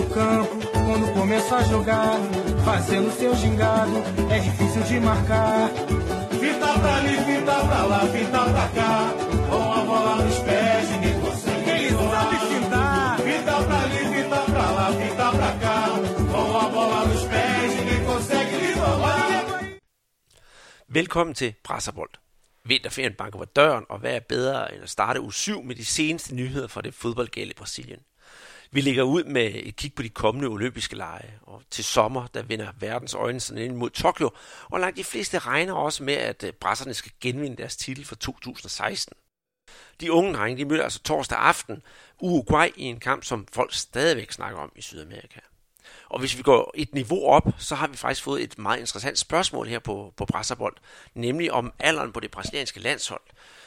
do campo, quando começa a jogar, fazendo seu gingado, é difícil de marcar. Fita pra ali, fita pra lá, fita pra cá, com a bola nos pés, ninguém consegue. Ele sabe fitar. Fita pra ali, fita pra lá, fita pra cá, com a bola nos pés, ninguém consegue lhe roubar. Velkommen til Brasserbold. Vinterferien banker på døren, og hvad er bedre end at starte uge 7 med de seneste nyheder fra det fodboldgale i Brasilien. Vi ligger ud med et kig på de kommende olympiske lege, og til sommer der vender verdens øjne sådan ind mod Tokyo, og langt de fleste regner også med, at brasserne skal genvinde deres titel for 2016. De unge drenge de møder altså torsdag aften Uruguay i en kamp, som folk stadigvæk snakker om i Sydamerika. Og hvis vi går et niveau op, så har vi faktisk fået et meget interessant spørgsmål her på Brasserbold, nemlig om alderen på det brasilianske landshold.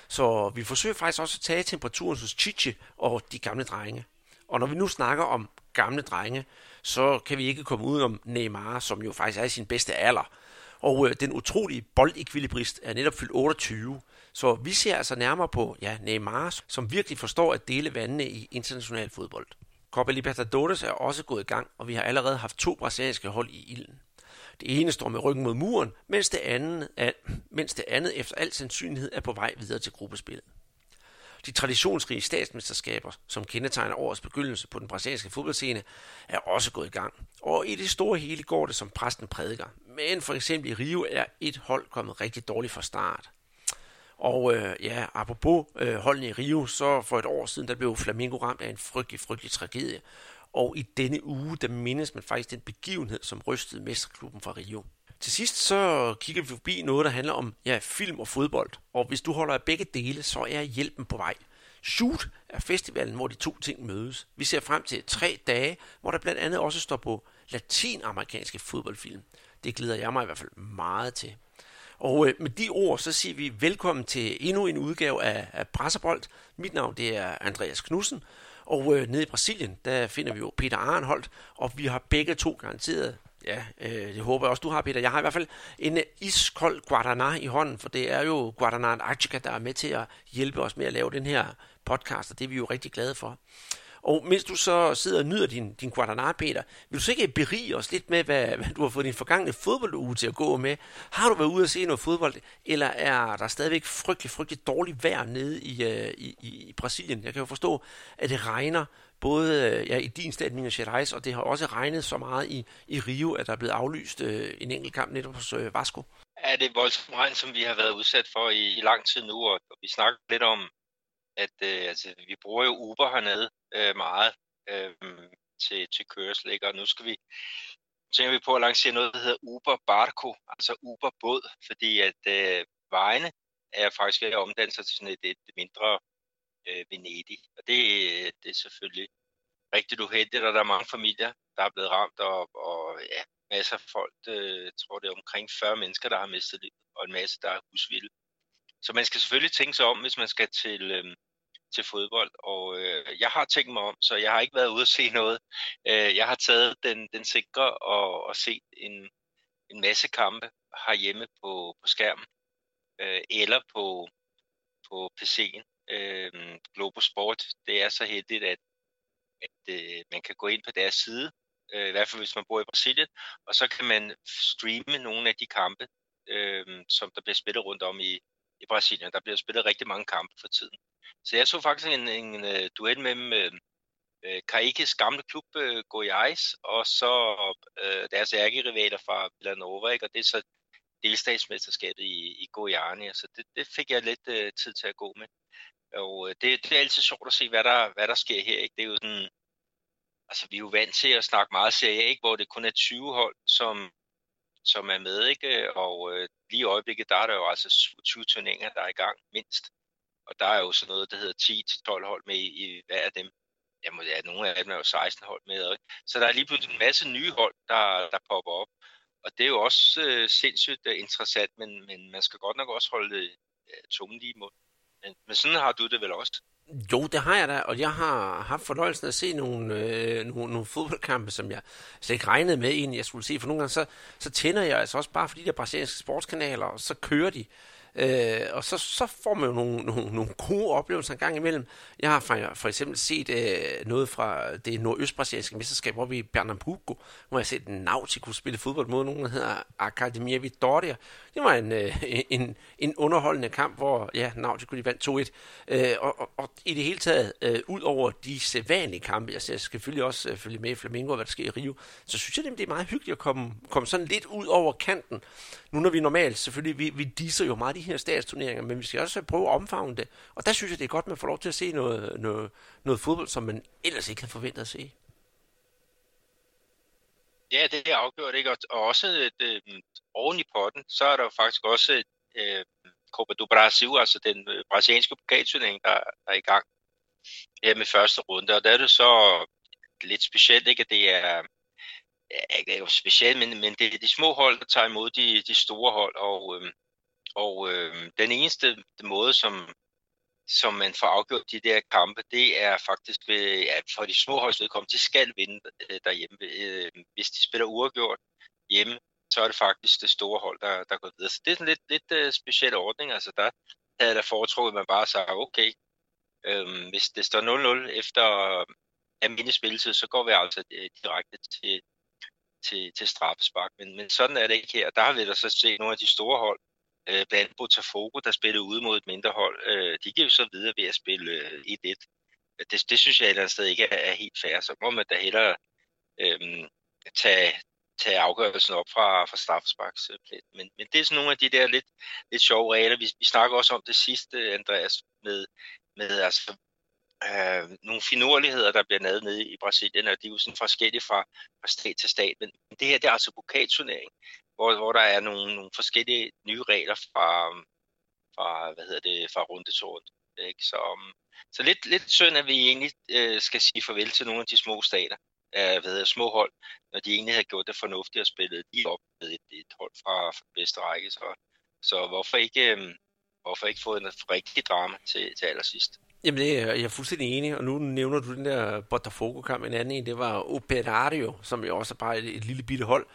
Så vi forsøger faktisk også at tage temperaturen hos Chichi og de gamle drenge. Og når vi nu snakker om gamle drenge, så kan vi ikke komme udenom Neymar, som jo faktisk er i sin bedste alder. Og den utrolige boldekvilibrist er netop fyldt 28. Så vi ser altså nærmere på Neymar, som virkelig forstår at dele vandene i international fodbold. Copa Libertadores er også gået i gang, og vi har allerede haft 2 brasilianske hold i ilden. Det ene står med ryggen mod muren, mens det andet efter al sandsynlighed er på vej videre til gruppespillet. De traditionsrige statsmesterskaber, som kendetegner årets begyndelse på den brasilianske fodboldscene, er også gået i gang. Og i det store hele går det som præsten prædiker. Men for eksempel i Rio er et hold kommet rigtig dårligt fra start. Og apropos holdene i Rio, så for et år siden, der blev Flamengo ramt af en frygtelig tragedie. Og i denne uge, der mindes man faktisk den begivenhed, som rystede mesterklubben fra Rio. Til sidst så kigger vi forbi noget, der handler om film og fodbold. Og hvis du holder af begge dele, så er hjælpen på vej. Shoot er festivalen, hvor de to ting mødes. Vi ser frem til 3 dage, hvor der blandt andet også står på latinamerikanske fodboldfilm. Det glæder jeg mig i hvert fald meget til. Og med de ord, så siger vi velkommen til endnu en udgave af Brasserbold. Mit navn det er Andreas Knudsen, og nede i Brasilien, der finder vi jo Peter Arnholdt, og vi har begge to garanteret, det håber jeg også, du har, Peter. Jeg har i hvert fald en iskold Guaraná i hånden, for det er jo Guaraná Antarctica, der er med til at hjælpe os med at lave den her podcast, og det er vi jo rigtig glade for. Og mens du så sidder og nyder din Guaraná, Peter, vil du så ikke berige os lidt med, hvad du har fået din forgangne fodbolduge til at gå med? Har du været ude og se noget fodbold, eller er der stadigvæk frygtelig dårligt vejr nede i Brasilien? Jeg kan jo forstå, at det regner både i din stat, Minas Gerais, og det har også regnet så meget i Rio, at der er blevet aflyst en enkelt kamp netop hos Vasco. Ja, det er voldsomt regn, som vi har været udsat for i lang tid nu, og vi snakker lidt om, at vi bruger jo Uber hernede meget til kørsel, ikke? Og nu tænker vi på at lancere noget, der hedder Uber Barco, altså Uber båd, fordi at vejene er faktisk ved at omdanne sig til sådan et mindre Venedig, og det er selvfølgelig rigtigt uheldigt, og der er mange familier, der er blevet ramt, og masser af folk, tror det er omkring 40 mennesker, der har mistet livet, og en masse, der er husvilde. Så man skal selvfølgelig tænke sig om, hvis man skal til fodbold, og jeg har tænkt mig om, så jeg har ikke været ude at se noget. Jeg har taget den sikre og set en masse kampe herhjemme på skærmen, eller på PC'en. Globus Sport, det er så heldigt, at man kan gå ind på deres side, i hvert fald hvis man bor i Brasilien, og så kan man streame nogle af de kampe, som der bliver spillet rundt om i Brasilien. Der bliver spillet rigtig mange kampe for tiden. Så jeg så faktisk en duel mellem Caicas gamle klub Goiás og så deres ærkerivaler fra Villanova, ikke? Og det er så delstatsmesterskabet i Goiânia, så det fik jeg lidt tid til at gå med. Og det er altid sjovt at se, hvad der sker her, ikke? Det er jo sådan, altså vi er jo vant til at snakke meget serie, ikke, hvor det kun er 20 hold, som er med, ikke? Og lige i øjeblikket, der er der jo altså 20 turneringer, der er i gang, mindst. Og der er jo sådan noget, der hedder 10-12 hold med i hver af dem. Jamen, nogle af dem er jo 16 hold med, ikke? Så der er lige pludselig en masse nye hold, der popper op. Og det er jo også sindssygt interessant, men man skal godt nok også holde tungen lige i munden. Men sådan har du det vel også? Jo, det har jeg da, og jeg har haft fornøjelsen af at se nogle fodboldkampe, som jeg slet ikke regnede med egentlig, jeg skulle se. For nogle gange så tænder jeg altså også bare for de der brasilianske sportskanaler, og så kører de. Og så får man jo nogle gode oplevelser en gang imellem. Jeg har for eksempel set noget fra det nordøstbrasilianske mesterskab, hvor vi i Pernambuco, hvor jeg set Náutico spille fodbold mod nogen, der hedder Academia Vitória. Det var en underholdende kamp, hvor Náutico de vandt 2-1. Og i det hele taget, ud over de sædvanlige kampe, jeg selvfølgelig også følge med i Flamengo og hvad der sker i Rio, så synes jeg, det er meget hyggeligt at komme sådan lidt ud over kanten. Nu når vi normalt, selvfølgelig, vi disser jo meget de her statsturneringer, men vi skal også prøve at omfavne det. Og der synes jeg, det er godt, man får lov til at se noget fodbold, som man ellers ikke havde forventet at se. Ja, det er afgjort, ikke? Og også oven i potten, så er der jo faktisk også Copa do Brasil, altså den brasilianske pokalturnering, der er i gang her med første runde. Og der er det så lidt specielt, ikke? Det er ikke jo specielt, men det er de små hold, der tager imod de store hold, og den eneste måde, som man får afgjort de der kampe, det er faktisk for de små holds vedkommende, de skal vinde derhjemme. Hvis de spiller uafgjort hjemme, så er det faktisk det store hold, der går videre. Så det er sådan lidt speciel ordning. Altså der havde der foretrukket, at man bare sagde, okay, hvis det står 0-0 efter almindelig spilletid, så går vi altså direkte til straffespark. Men sådan er det ikke her. Der har vi da så set nogle af de store hold, blandt andet Botafogo, der spillede ude mod et mindre hold. De gik jo så videre ved at spille 1-1. Det synes jeg et eller andet sted ikke er helt fair. Så må man da hellere tage afgørelsen op fra straffesparksplet. Men det er sådan nogle af de der lidt sjove regler. Vi snakker også om det sidste, Andreas, med altså nogle finurligheder, der bliver lavet nede i Brasilien, og de er jo sådan forskellige fra stat til stat, men det her, det er altså pokalturnering, hvor der er nogle forskellige nye regler fra runde til runde, ikke? Så lidt synd, at vi egentlig skal sige farvel til nogle af de små stater, små hold, når de egentlig havde gjort det fornuftigt og spillet lige op med et hold fra bedste række, så hvorfor ikke få en rigtig drama til allersidst? Jamen, jeg er fuldstændig enig, og nu nævner du den der Botafogo-kamp, en anden, det var Operário, som jo også bare et lille bitte hold,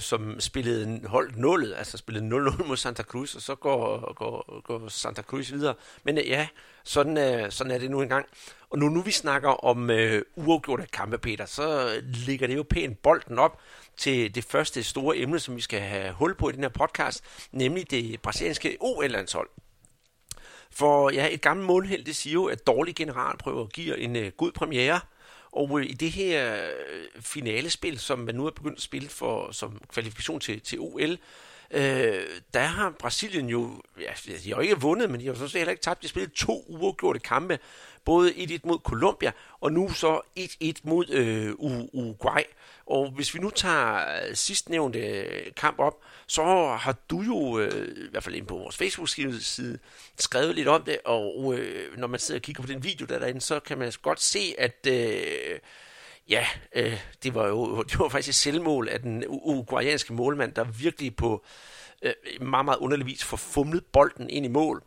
som spillede holdet 0, altså spillede 0-0 mod Santa Cruz, og så går Santa Cruz videre. Men sådan er det nu engang. Og nu vi snakker om uafgjorte kampe, Peter, så ligger det jo pænt bolden op til det første store emne, som vi skal have hul på i den her podcast, nemlig det brasilianske OL-landshold. For et gammelt målheld, det siger jo, at dårlige generalprøver giver en god premiere. Og i det her finalespil, som man nu er begyndt at spille for som kvalifikation til OL, der har Brasilien jo, de har ikke vundet, men de har sådan set heller ikke tabt. De spillede 2 uafgjorte kampe, både 1-1 mod Colombia, og nu så 1-1 mod Uruguay. Og hvis vi nu tager sidstnævnte kamp op, så har du jo, i hvert fald inde på vores Facebook-side, skrevet lidt om det, og når man sidder og kigger på den video derinde, så kan man godt se, at det var faktisk et selvmål af den uruguayanske målmand, der virkelig på meget, meget underlig vis forfumlede bolden ind i mål.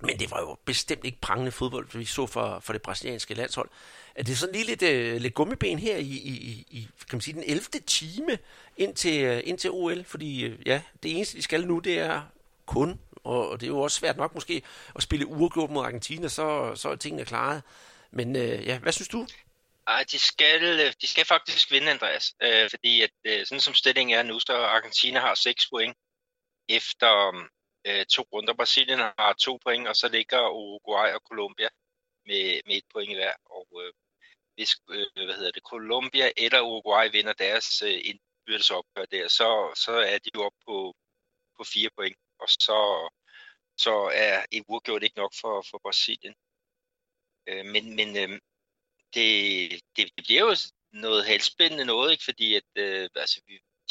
Men det var jo bestemt ikke prangende fodbold, vi så for det brasilianske landshold. Er det sådan lige lidt gummiben her i kan man sige, den 11. time indtil OL? Fordi det eneste, de skal nu, det er kun, og det er jo også svært nok måske, at spille uafgjort mod Argentina, så er tingene klaret. Men hvad synes du? Ej, de skal faktisk vinde, Andreas, fordi at, sådan som stillingen er nu, så Argentina har 6 point efter 2 runder. Brasilien har 2 point, og så ligger Uruguay og Colombia med 1 point i hver. Og hvis Colombia eller Uruguay vinder deres indbyrdes opgør der, så er de jo oppe på 4 point, og så er en uafgjort ikke nok for Brasilien. Men det bliver jo noget halvspændende noget, ikke? Fordi at,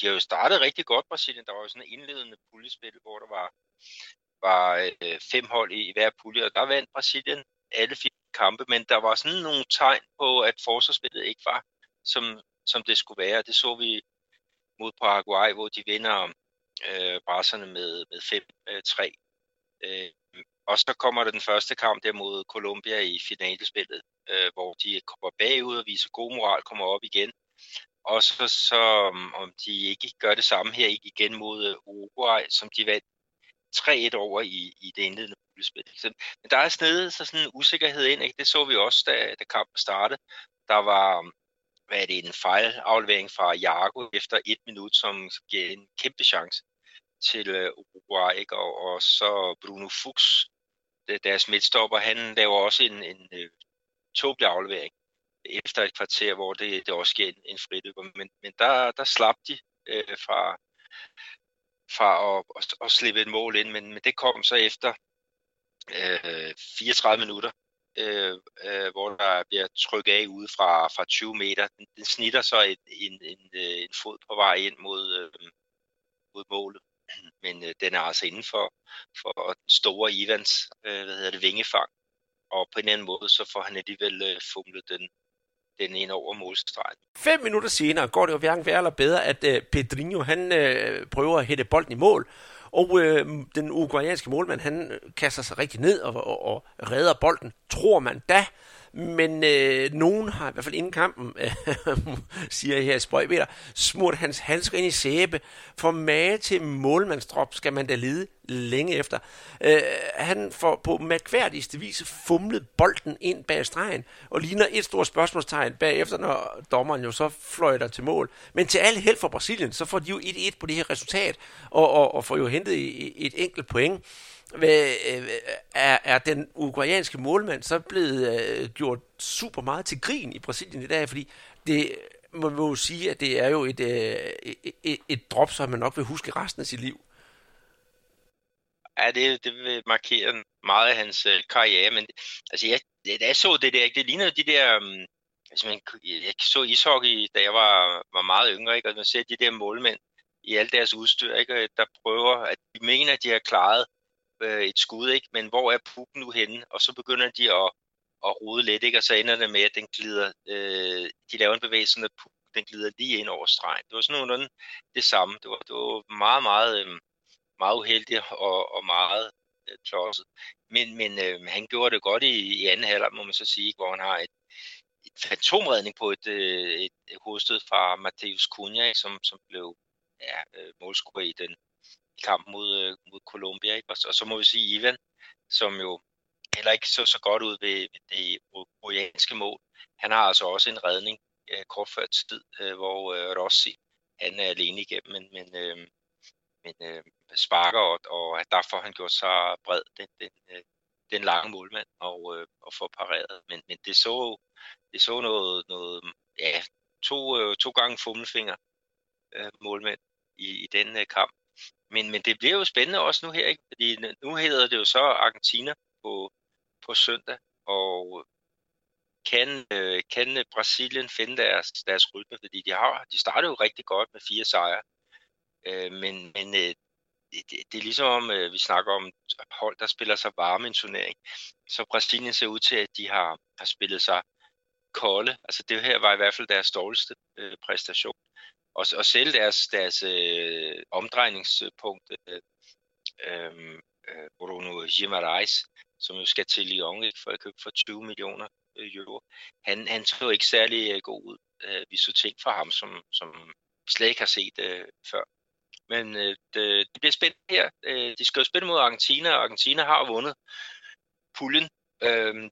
de har jo startet rigtig godt, Brasilien. Der var jo sådan en indledende puljespil, hvor der var 5 hold i hver pulje, og der vandt Brasilien alle 4 kampe, men der var sådan nogle tegn på, at forsvarsspillet ikke var, som det skulle være. Det så vi mod Paraguay, hvor de vinder brasserne med 5-3. Og så kommer der den første kamp der mod Colombia i finalespillet, hvor de kommer bagud og viser god moral, kommer op igen. Og så om de ikke gør det samme her igen mod Uruguay, som de vandt 3-1 over i det indledende puljespil. Men der er snedet så sådan en usikkerhed ind, ikke? Det så vi også, da kampen startede. Der var, en fejlaflevering fra Jago efter 1 minut, som giver en kæmpe chance til Uruguay, ikke? Og så Bruno Fuchs, deres midtstopper, han laver også en tåbelig aflevering efter et kvarter, hvor det også sker en fridøber. Men der slap de fra at slippe et mål ind, men det kom så efter 34 minutter, hvor der bliver trykket af ude fra 20 meter. Den snitter så en fod på vej ind mod målet, men den er altså inden for den store Ivans vingefang, og på en anden måde, så får han alligevel fumlet den ind over målstregen. 5 minutter senere går det jo hverken værre eller bedre, at Pedrinho, han prøver at hætte bolden i mål, og den uruguayanske målmand, han kaster sig rigtig ned og redder bolden, tror man da. Men nogen har, i hvert fald inden kampen, siger jeg her i Sprøjbeter, smurt hans handsker ind i sæbe. For mage til målmandsdrop skal man da lede længe efter. Han får på mærkværdigste vis fumlet bolden ind bag stregen, og ligner et stort spørgsmålstegn bagefter, når dommeren jo så fløjter til mål. Men til alle held for Brasilien, så får de jo 1-1 på det her resultat, og får jo hentet et enkelt point. Er den uruguayanske målmand så blevet gjort super meget til grin i Brasilien i dag, fordi det må man jo sige, at det er jo et drop, som man nok vil huske resten af sit liv. Ja, det vil markere meget af hans karriere, men altså, jeg så det der, det ligner de der, altså, jeg så ishockey, da jeg var meget yngre, ikke? Og man ser de der målmænd i alt deres udstyr, ikke? Der prøver, at de mener, at de har klaret et skud, ikke? Men hvor er pukken nu henne? Og så begynder de at rode lidt, ikke? Og så ender det med, at den glider, de laver en bevægelse, at den glider lige ind over stregen. Det var sådan noget det samme. Det var meget, meget, meget uheldigt og meget klodset. Men han gjorde det godt i anden halvleg, må man så sige, hvor han har et fantomredning på et hovedstød fra Mateus Cunha, som blev målscorer i den kamp mod Colombia, ikke? Og så må vi sige Ivan, som jo heller ikke så godt ud ved det uruguayanske mål. Han har altså også en redning kort før tid, hvor Rossi, han er alene igennem, men sparker, og derfor han gjort så bred den lange målmand og får pareret. Men det så noget to gange fumlefinger målmænd i den kamp. Men det bliver jo spændende også nu her, ikke? Fordi nu hedder det jo så Argentina på søndag, og kan Brasilien finde deres rytme, fordi de starter jo rigtig godt med 4 sejre, men det er ligesom om, vi snakker om hold, der spiller sig varme i en turnering, så Brasilien ser ud til, at de har spillet sig kolde, altså det her var i hvert fald deres dårligste præstation. Og selv deres omdrejningspunkt, Bruno Guimarães, som jo skal til Lyon for at købe for 20 millioner euro, han så ikke særlig god ud. Vi så ting fra ham, som slet ikke har set før. Men det bliver spændende her. De skal jo spille mod Argentina, og Argentina har vundet puljen.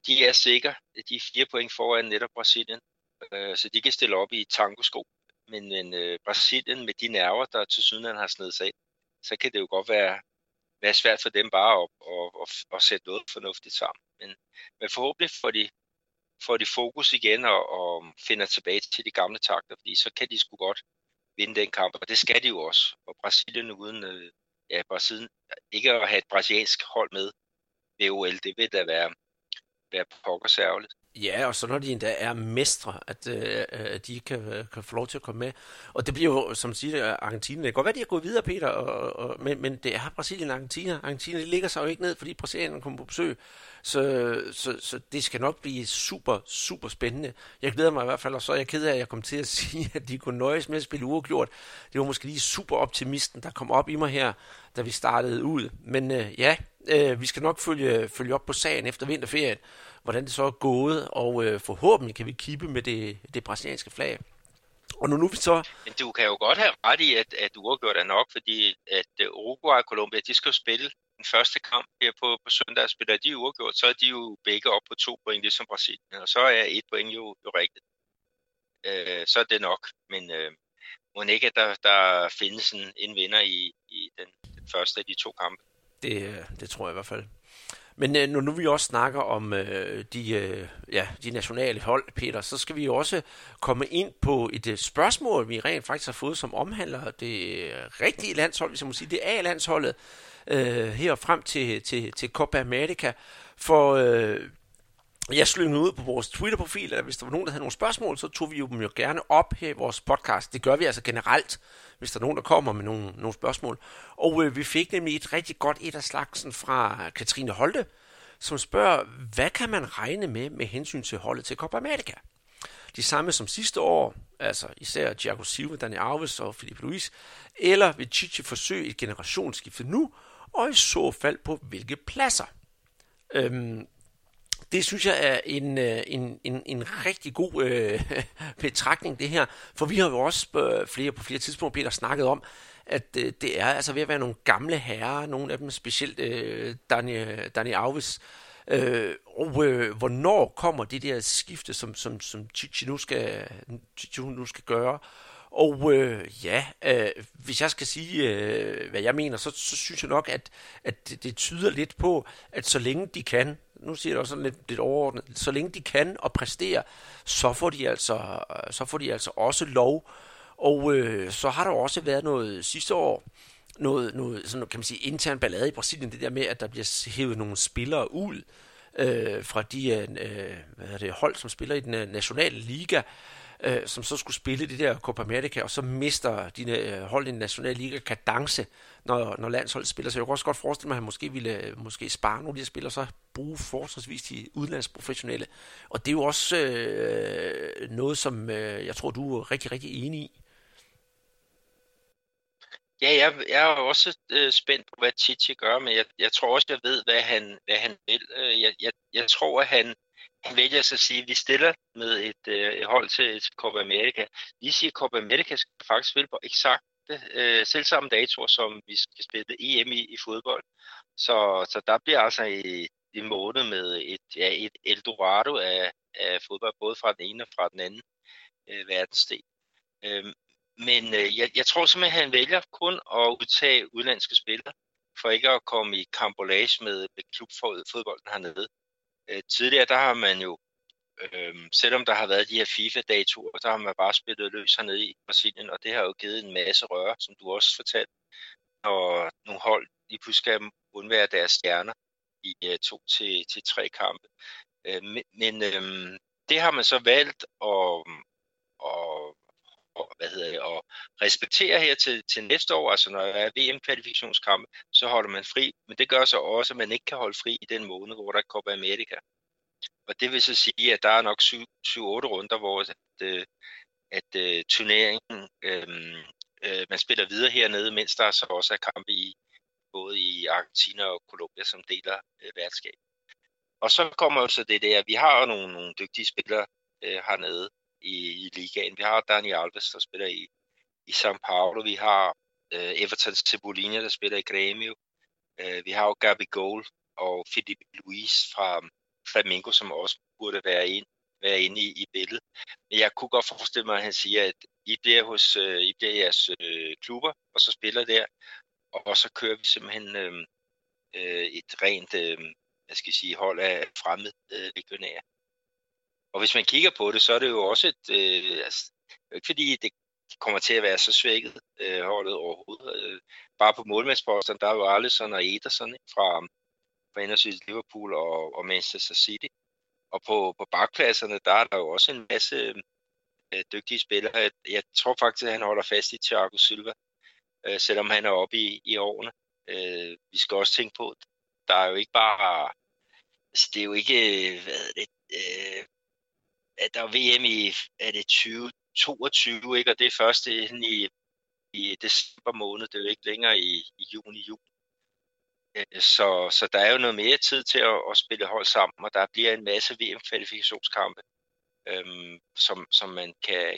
De er sikre. De er 4 point foran netop Brasilien, så de kan stille op i tangosko. Men Brasilien med de nerver, der tilsyneladende har snedet sig, så kan det jo godt være svært for dem bare at sætte noget fornuftigt sammen. Men forhåbentlig får de fokus igen og finder tilbage til de gamle takter, fordi så kan de sgu godt vinde den kamp, og det skal de jo også. Og Brasilien uden Brasilien, ikke at have et brasiliansk hold med ved OL, det vil da være pokkersærligt. Ja, og så når de endda er mestre, at de kan få lov til at komme med. Og det bliver jo, som siger Argentina, det kan godt være, de har gået videre, Peter, men det er Brasilien og Argentina. Argentina ligger sig jo ikke ned, fordi Brasilien kommer på besøg. Så det skal nok blive super, super spændende. Jeg glæder mig i hvert fald, og så er jeg ked af, at jeg kom til at sige, at de kunne nøjes med at spille uafgjort. Det var måske lige super optimisten, der kom op i mig her, da vi startede ud. Men vi skal nok følge op på sagen efter vinterferien, hvordan det så er gået, og forhåbentlig kan vi kippe med det brasilianske flag. Og nu vi så... Men du kan jo godt have ret i, at uafgjort er nok, fordi at Uruguay og Colombia, de skal jo spille den første kamp her på søndag spiller de uafgjort, så er de jo begge op på 2 point, ligesom Brasilien, og så er 1 point jo rigtigt. Så er det nok, men må ikke, at der findes en vinder i den første af de 2 kampe. Det tror jeg i hvert fald. Men når nu vi også snakker om de nationale hold, Peter, så skal vi jo også komme ind på et spørgsmål, vi rent faktisk har fået, som omhandler det rigtige landshold, hvis jeg må sige, det A-landsholdet her frem til Copa America. For jeg slyngede ud på vores Twitter-profil, at hvis der var nogen, der havde nogle spørgsmål, så tog vi jo dem jo gerne op her i vores podcast. Det gør vi altså generelt, hvis der er nogen, der kommer med nogle spørgsmål. Og vi fik nemlig et rigtig godt et af slagsen fra Katrine Holte, som spørger, hvad kan man regne med hensyn til holdet til Copa America? De samme som sidste år, altså især Thiago Silva, Dani Alves og Felipe Luis, eller vil Chichi forsøge et generationsskifte nu, og i så fald på hvilke pladser? Det synes jeg er en rigtig god betragtning, det her. For vi har jo også på flere tidspunkter, Peter, snakket om, at det er altså ved at være nogle gamle herrer, nogle af dem specielt Dani Alves. Hvornår kommer det der skifte, som Chichi nu skal gøre? Og hvis jeg skal sige, hvad jeg mener, så synes jeg nok, at det tyder lidt på, at så længe de kan, nu siger jeg det også sådan lidt overordnet, så længe de kan og præsterer, så får de altså også lov. Og så har der også været noget sidste år, noget sådan, kan man sige, intern ballade i Brasilien, det der med, at der bliver hævet nogle spillere ud fra de hold, som spiller i den nationale liga, som så skulle spille det der Copa America, og så mister de hold i den nationale liga kadence, når landsholdet spiller. Så jeg kunne også godt forestille mig, at han måske ville spare nogle af de her spillere, og så bruge forholdsvis de udenlandsprofessionelle. Og det er jo også noget, som jeg tror, du er rigtig, rigtig enig i. Ja, jeg er også spændt på, hvad Chichi gør, men jeg tror også, jeg ved, hvad han vil. Jeg tror, at han vælger så at sige, at vi stiller med et hold til Copa America. Vi siger, at Copa America skal faktisk spille på eksakte selvsamme datoer, som vi skal spille EM i fodbold. Så der bliver altså en måned med et Eldorado af fodbold, både fra den ene og fra den anden verdensdel. Men jeg tror simpelthen, at han vælger kun at udtage udenlandske spillere, for ikke at komme i karambolage med klubfodbolden hernede. Tidligere, der har man jo, selvom der har været de her FIFA-datoer, der har man bare spillet løs hernede i Brasilien, og det har jo givet en masse røre, som du også fortalte, når nogle hold lige pludselig skal undvære deres stjerner i 2 til 3 kampe. Men det har man så valgt at respektere her til næste år, altså når der er VM-kvalifikationskampe, så holder man fri, men det gør så også, at man ikke kan holde fri i den måned, hvor der er Copa America. Og det vil så sige, at der er nok 7-8 runder, hvor at turneringen, man spiller videre hernede, mens der så også er kampe i både i Argentina og Colombia, som deler værtskab. Og så kommer jo så det der, vi har nogle dygtige spillere hernede, i ligaen. Vi har Dani Alves, der spiller i São Paulo. Vi har Everton Cebolinha, der spiller i Grêmio. Vi har jo Gabigol og Felipe Luis fra Flamengo, som også burde være inde i billedet. Men jeg kunne godt forestille mig, at han siger, at I bliver jeres klubber, og så spiller der. Og så kører vi simpelthen et rent hold af fremmede legionærer. Og hvis man kigger på det, så er det jo også ikke fordi det kommer til at være så svækket holdet overhovedet. Bare på målmandsposterne, der er jo Alisson og Ederson fra henholdsvis Liverpool og Manchester City. Og på bakpladserne, der er der jo også en masse dygtige spillere. Jeg tror faktisk, at han holder fast i Thiago Silva, selvom han er oppe i årene. Vi skal også tænke på, der er jo ikke bare... Altså, det er jo ikke... at der er VM i, er det 2022, ikke? Og det er først i december måned, det er jo ikke længere i juni. Så der er jo noget mere tid til at spille hold sammen, og der bliver en masse VM-kvalifikationskampe, som man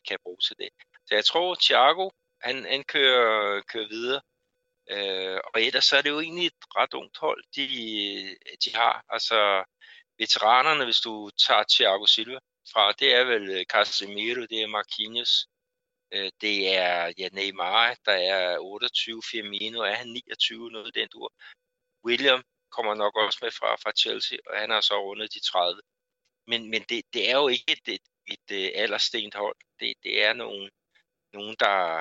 kan bruge til det. Så jeg tror, Thiago, han kører videre, Og ellers så er det jo egentlig et ret ungt hold, de har. Altså veteranerne, hvis du tager Thiago Silva fra, det er vel Casemiro, det er Marquinhos, det er Neymar, der er 28, Firmino, er han 29, noget den dur. William kommer nok også med fra Chelsea, og han har så rundet de 30. Men det er jo ikke et alderstint hold. Det er nogen, der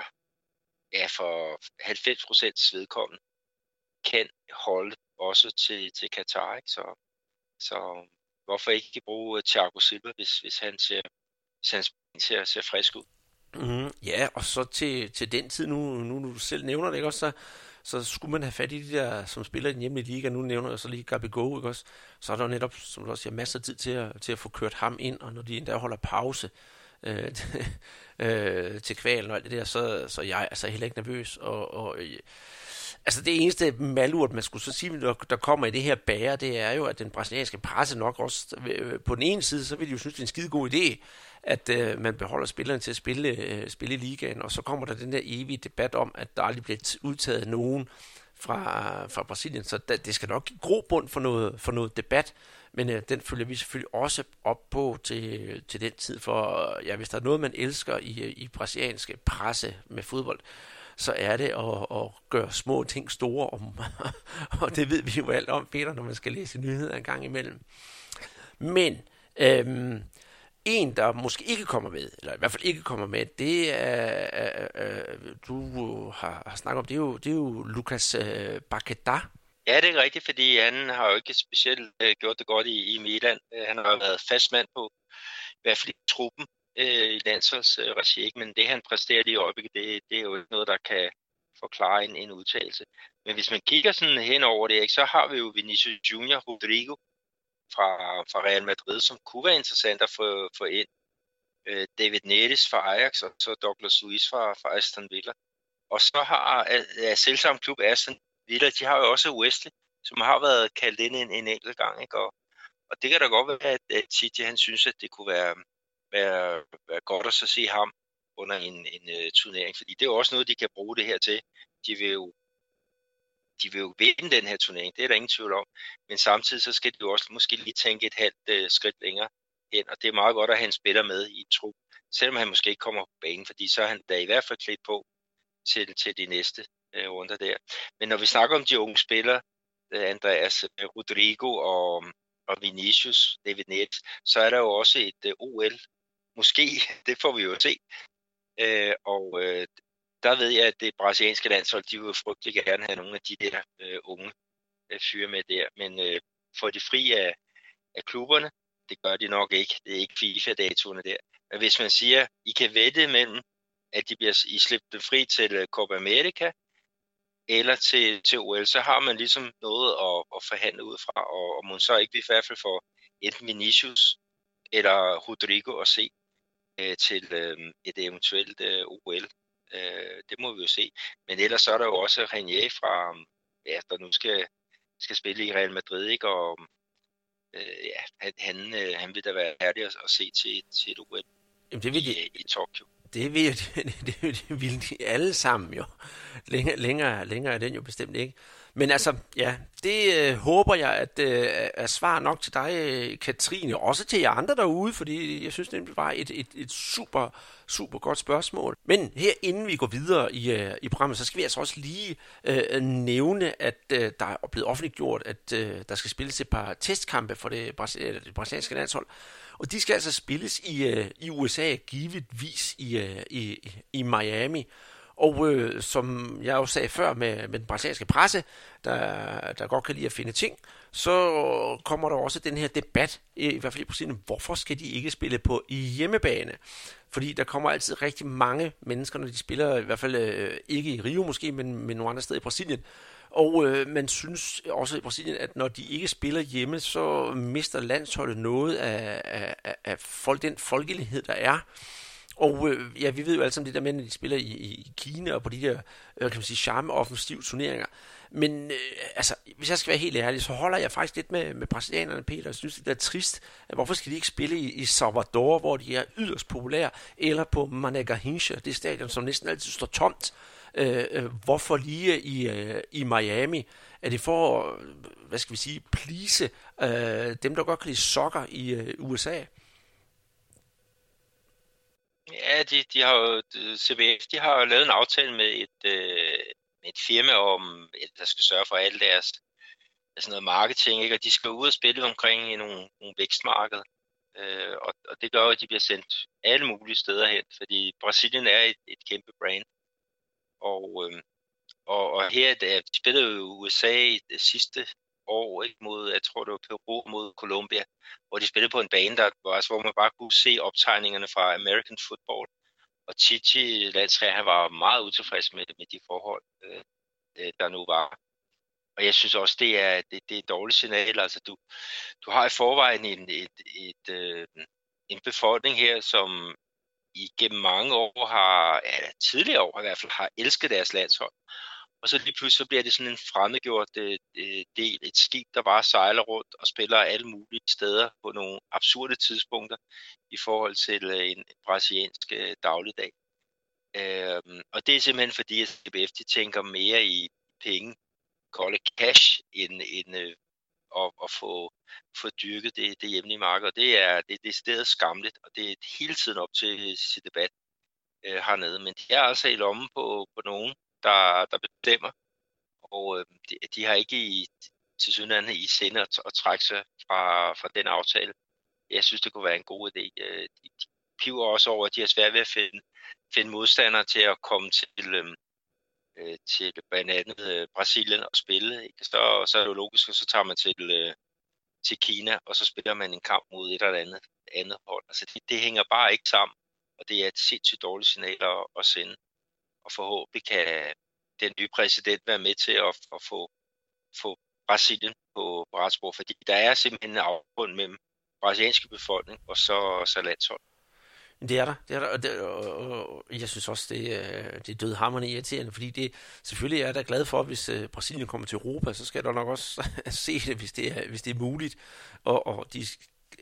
er for 90% vedkommende kan holde også til Qatar. Ikke? Så hvorfor ikke bruge Thiago Silva, hvis han ser frisk ud? Mm-hmm. Ja, og så til den tid, nu du selv nævner det, ikke også, så skulle man have fat i de der, som spiller i den hjemlige liga. Nu nævner jeg så lige Gabigol, ikke også? Så er der netop, som du også siger, masser af tid til at få kørt ham ind, og når de endda holder pause til kvalen og alt det der, så jeg er altså heller ikke nervøs. Altså det eneste malurt, man skulle så sige, der kommer i det her bære, det er jo, at den brasilianske presse nok også, på den ene side, så vil de jo synes, det er en skide god idé, at man beholder spillerne til at spille i ligaen, og så kommer der den der evige debat om, at der aldrig bliver udtaget nogen fra Brasilien, så det skal nok give grobund for noget debat, men den følger vi selvfølgelig også op på til den tid, for ja, hvis der er noget, man elsker i brasilianske presse med fodbold, så er det at gøre små ting store om, og det ved vi jo alt om, Peter, når man skal læse nyheder en gang imellem. Men en, der måske ikke kommer med, eller i hvert fald ikke kommer med, det er, du har snakket om, det er jo Lucas Paquetá. Ja, det er rigtigt, fordi han har jo ikke specielt gjort det godt i Milan. Han har været fastmand på, i hvert fald i truppen, i landsholdsregi, men det han præsterer lige i øjeblikket, det er jo ikke noget, der kan forklare en udtalelse. Men hvis man kigger sådan hen over det, ikke, så har vi jo Vinicius Junior, Rodrigo fra Real Madrid, som kunne være interessant at få ind. David Neres fra Ajax, og så Douglas Luiz fra Aston Villa. Og så har selvsamme klub Aston Villa, de har jo også Wesley, som har været kaldt ind en enkelt gang, ikke? Og det kan da godt være, at Tite, han synes, at det kunne være godt at så se ham under en turnering, fordi det er jo også noget, de kan bruge det her til. De vil jo vinde den her turnering, det er der ingen tvivl om, men samtidig så skal de jo også måske lige tænke et halvt skridt længere hen, og det er meget godt at have en spiller med i trup, selvom han måske ikke kommer på banen, fordi så er han da i hvert fald klædt på til de næste runder der. Men når vi snakker om de unge spillere, Andreas, Rodrigo og Vinicius, David Neres, så er der jo også et OL, måske, det får vi jo se, der ved jeg, at det brasilianske landshold, de vil frygtelig gerne have nogle af de der unge fyre med der, men får de fri af klubberne, det gør de nok ikke, det er ikke FIFA-datoerne der, men hvis man siger, I kan vælge mellem, at de bliver slippet fri til Copa America, eller til OL, så har man ligesom noget at forhandle ud fra, og man så ikke i hvert fald for enten Vinicius eller Rodrigo at se til et eventuelt OL. Det må vi jo se. Men ellers så er der jo også Ranieri fra, ja, der nu skal spille i Real Madrid, ikke? Og ja, han vil da være herlig at se til et OL. Jamen, det vil i Tokyo. Det vil de alle sammen jo. Længere er den jo bestemt ikke. Men altså, ja, det håber jeg, at er svar nok til dig, Katrine, også til jer andre derude, fordi jeg synes, det var et super, super godt spørgsmål. Men her, inden vi går videre i programmet, så skal vi altså også lige nævne, at der er blevet offentliggjort, at der skal spilles et par testkampe for det brasilianske landshold, og de skal altså spilles i USA, givetvis i Miami. Og som jeg jo sagde før med den brasilianske presse, der godt kan lide at finde ting, så kommer der også den her debat, i hvert fald i Brasilien, hvorfor skal de ikke spille på i hjemmebane? Fordi der kommer altid rigtig mange mennesker, når de spiller, i hvert fald ikke i Rio måske, men nogle andre steder i Brasilien. Og man synes også i Brasilien, at når de ikke spiller hjemme, så mister landsholdet noget af den folkelighed, der er. Og ja, vi ved jo alle sammen det der med, at de spiller i Kina og på de der, kan man sige, charme-offensive turneringer. Men altså, hvis jeg skal være helt ærlig, så holder jeg faktisk lidt med brasilianerne, Peter. Jeg synes, det er trist. Hvorfor skal de ikke spille i Salvador, hvor de er yderst populære, eller på Mané Garrincha, det stadion, som næsten altid står tomt? Hvorfor lige i Miami? Er det for at, hvad skal vi sige, please dem, der godt kan lide soccer i USA? Ja, de har jo, CBF, de har jo lavet en aftale med et firma om, der skal sørge for alt deres sådan noget marketing, ikke? Og de skal ud og spille omkring i nogle vækstmarkeder. Og det gør jo, at de bliver sendt alle mulige steder hen, fordi Brasilien er et kæmpe brand. Og her, de spillede jo USA det sidste år, ikke, mod, jeg tror det var Peru mod Colombia, hvor de spillede på en bane, der var, altså, hvor man bare kunne se optegningerne fra American Football. Og Titi, landstræner, han var meget utilfreds med de forhold, der nu var. Og jeg synes også, det er et dårligt signal. Altså, du har i forvejen en befolkning her, som igennem mange år tidligere år i hvert fald, har elsket deres landshold. Og så lige pludselig så bliver det sådan en fremmedgjort del, et skib, der bare sejler rundt og spiller alle mulige steder på nogle absurde tidspunkter i forhold til en brasiliansk dagligdag. Og det er simpelthen fordi, at CBF de tænker mere i penge, kolde cash, end at få dyrket det hjemlige marked. Og det er stedet skamligt, og det er hele tiden op til debat hernede. Men det er altså i lommen på nogen, der bestemmer, og de har ikke tilsyneladende i sinde at trække sig fra den aftale. Jeg synes, det kunne være en god idé. De piver også over, at de har svært ved at finde modstandere til at komme til blandt andet Brasilien og spille. Ikke? Så er det logisk, og så tager man til Kina, og så spiller man en kamp mod et eller andet hold. Altså, det hænger bare ikke sammen, og det er et sindssygt dårligt signal at sende. Og forhåbentlig kan den nye præsident være med til at få Brasilien på ret spor, fordi der er simpelthen en afgrund mellem brasilianske befolkning og så landshold. Det er der, og jeg synes også, det er dødhamrende irriterende, fordi det selvfølgelig er jeg da glad for, hvis Brasilien kommer til Europa, så skal der nok også se det, hvis det er muligt, og de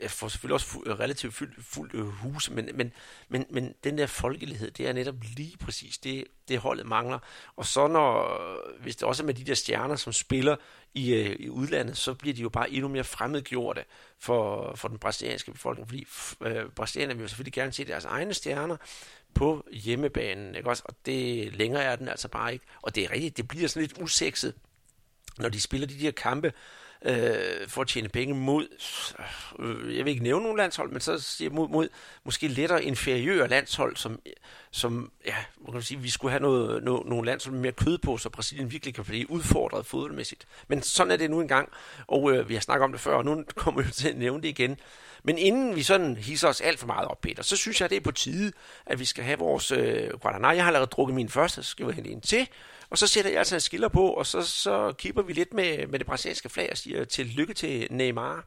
får selvfølgelig også relativt fuldt hus, men den der folkelighed, det er netop lige præcis det holdet mangler. Og så hvis det også er med de der stjerner, som spiller i udlandet, så bliver de jo bare endnu mere fremmedgjorte for den brasilianske befolkning, fordi brasilianerne vil jo selvfølgelig gerne se deres egne stjerner på hjemmebanen, ikke også? Og det længere er den altså bare ikke. Og det er rigtigt, det bliver sådan lidt usekset, når de spiller de der kampe, for at tjene penge mod, jeg vil ikke nævne nogen landshold, men så siger jeg mod måske lettere inferiøre landshold, som ja, man kan sige, vi skulle have nogle landshold med mere kød på, så Brasilien virkelig kan blive udfordret fodboldmæssigt. Men sådan er det nu engang, og vi har snakket om det før, og nu kommer vi til at nævne det igen. Men inden vi sådan hisser os alt for meget op, Peter, så synes jeg, det er på tide, at vi skal have vores Guaraná. Jeg har allerede drukket min første, så skal vi hente en til, og så sætter jeg altså en skiller på, og så kipper vi lidt med det brasilianske flag og siger tillykke til Neymar.